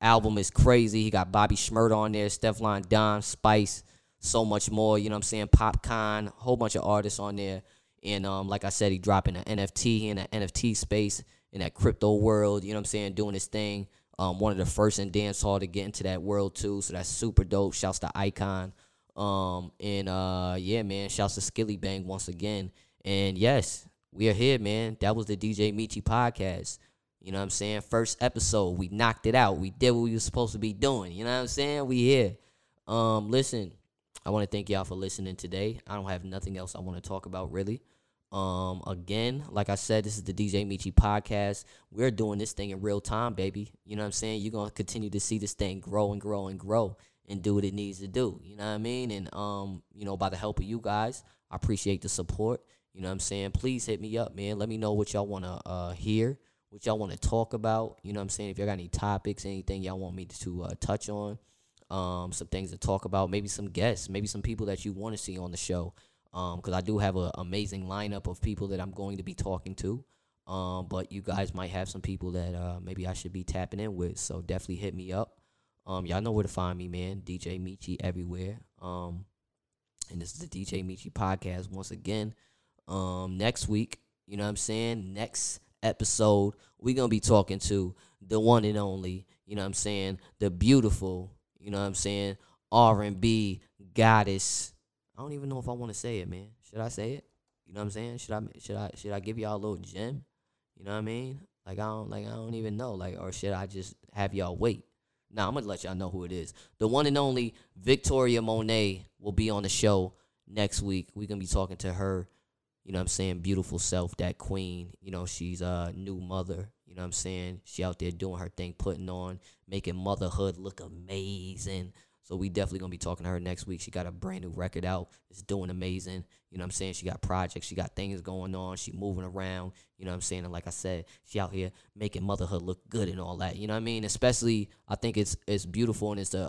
album. Is crazy. He got Bobby Shmurda on there, Stefflon Don, Spice, so much more. You know what I'm saying? Popcorn, a whole bunch of artists on there. And like I said, he dropping an NFT in that NFT space, in that crypto world. You know what I'm saying? Doing his thing. One of the first in dancehall to get into that world too. So that's super dope. Shouts to Icon. Yeah, man, shouts to Skillibeng once again. And yes, we are here, man. That was the DJ Meechie podcast. You know what I'm saying? First episode, we knocked it out. We did what we were supposed to be doing. You know what I'm saying? We here. Listen, I want to thank y'all for listening today. I don't have nothing else I want to talk about, really. Again, like I said, this is the DJ Meechie podcast. We're doing this thing in real time, baby. You know what I'm saying? You're going to continue to see this thing grow and grow and grow. and do what it needs to do. You know what I mean? And, you know, by the help of you guys, I appreciate the support. You know what I'm saying? Please hit me up, man. Let me know what y'all want to hear, what y'all want to talk about. You know what I'm saying? If y'all got any topics, anything y'all want me to touch on, some things to talk about, maybe some guests, maybe some people that you want to see on the show. Because I do have an amazing lineup of people that I'm going to be talking to. But you guys might have some people that maybe I should be tapping in with. So definitely hit me up. Y'all know where to find me, man. DJ Meechie everywhere. And this is the DJ Meechie podcast once again. Next week, you know what I'm saying? Next episode, we're going to be talking to the one and only, you know what I'm saying? The beautiful, you know what I'm saying? R&B goddess. I don't even know if I want to say it, man. Should I say it? You know what I'm saying? Should I give y'all a little gem? You know what I mean? I don't even know. Or should I just have y'all wait? Nah, I'm gonna let y'all know who it is. The one and only Victoria Monet will be on the show next week. We're gonna be talking to her, you know what I'm saying, beautiful self, that queen. You know, she's a new mother, you know what I'm saying? She out there doing her thing, putting on, making motherhood look amazing. So we definitely going to be talking to her next week. She got a brand new record out. It's doing amazing. You know what I'm saying? She got projects. She got things going on. She moving around. You know what I'm saying? And like I said, she out here making motherhood look good and all that. You know what I mean? Especially, I think it's beautiful and it's an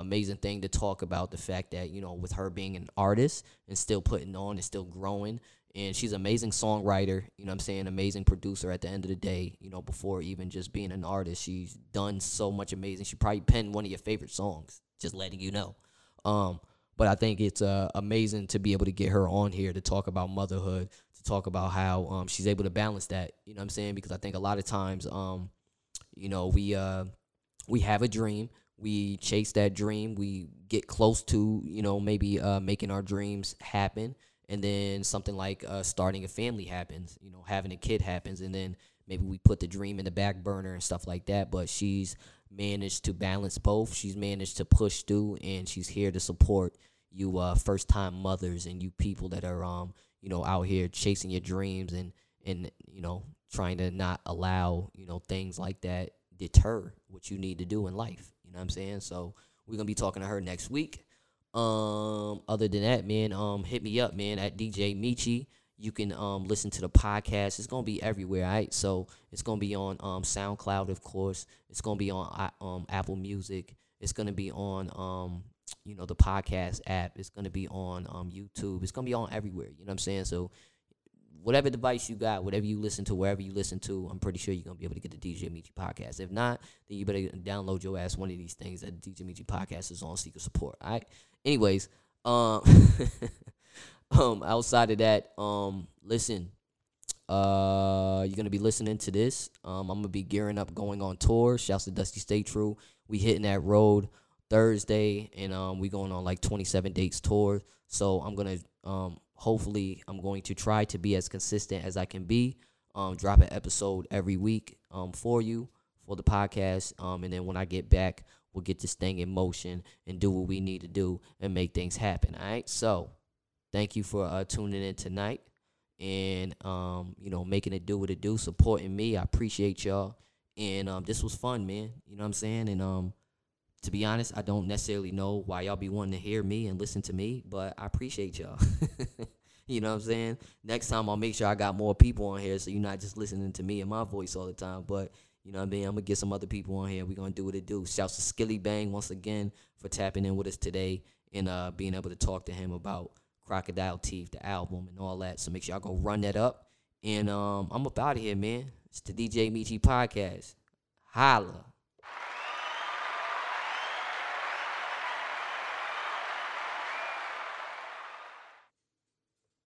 amazing thing to talk about. The fact that, you know, with her being an artist and still putting on and still growing. And she's an amazing songwriter, you know what I'm saying, amazing producer at the end of the day, you know, before even just being an artist. She's done so much amazing. She probably penned one of your favorite songs, just letting you know. But I think it's amazing to be able to get her on here to talk about motherhood, to talk about how she's able to balance that, you know what I'm saying, because I think a lot of times, you know, we have a dream. We chase that dream. We get close to, you know, maybe making our dreams happen. And then something like starting a family happens, you know, having a kid happens. And then maybe we put the dream in the back burner and stuff like that. But she's managed to balance both. She's managed to push through, and she's here to support you first-time mothers and you people that are, you know, out here chasing your dreams and, you know, trying to not allow, you know, things like that deter what you need to do in life. You know what I'm saying? So we're going to be talking to her next week. Other than that, man, hit me up, man, at DJ Meechie. You can listen to the podcast. It's gonna be everywhere, all right? So it's gonna be on SoundCloud, of course. It's gonna be on Apple Music. It's gonna be on you know, the podcast app. It's gonna be on YouTube. It's gonna be on everywhere. You know what I'm saying? So whatever device you got, whatever you listen to, wherever you listen to, I'm pretty sure you're going to be able to get the DJ Meechie podcast. If not, then you better download your ass one of these things that the DJ Meechie podcast is on, Secret Support, all right? Anyways, outside of that, listen, you're going to be listening to this. I'm going to be gearing up going on tour. Shouts to Dusty Stay True. We hitting that road Thursday, and we going on like 27 dates tour. So I'm going to hopefully, I'm going to try to be as consistent as I can be, drop an episode every week for you, for the podcast, and then when I get back, we'll get this thing in motion and do what we need to do and make things happen, all right? So thank you for tuning in tonight and, you know, making it do what it do, supporting me. I appreciate y'all, and this was fun, man, you know what I'm saying? And to be honest, I don't necessarily know why y'all be wanting to hear me and listen to me, but I appreciate y'all. You know what I'm saying? Next time I'll make sure I got more people on here so you're not just listening to me and my voice all the time. But, you know what I mean? I'm going to get some other people on here. We're going to do what it do. Shouts to Skillibeng once again for tapping in with us today and being able to talk to him about Crocodile Teeth, the album, and all that. So make sure y'all go run that up. And I'm up out of here, man. It's the DJ Meechie Podcast. Holla.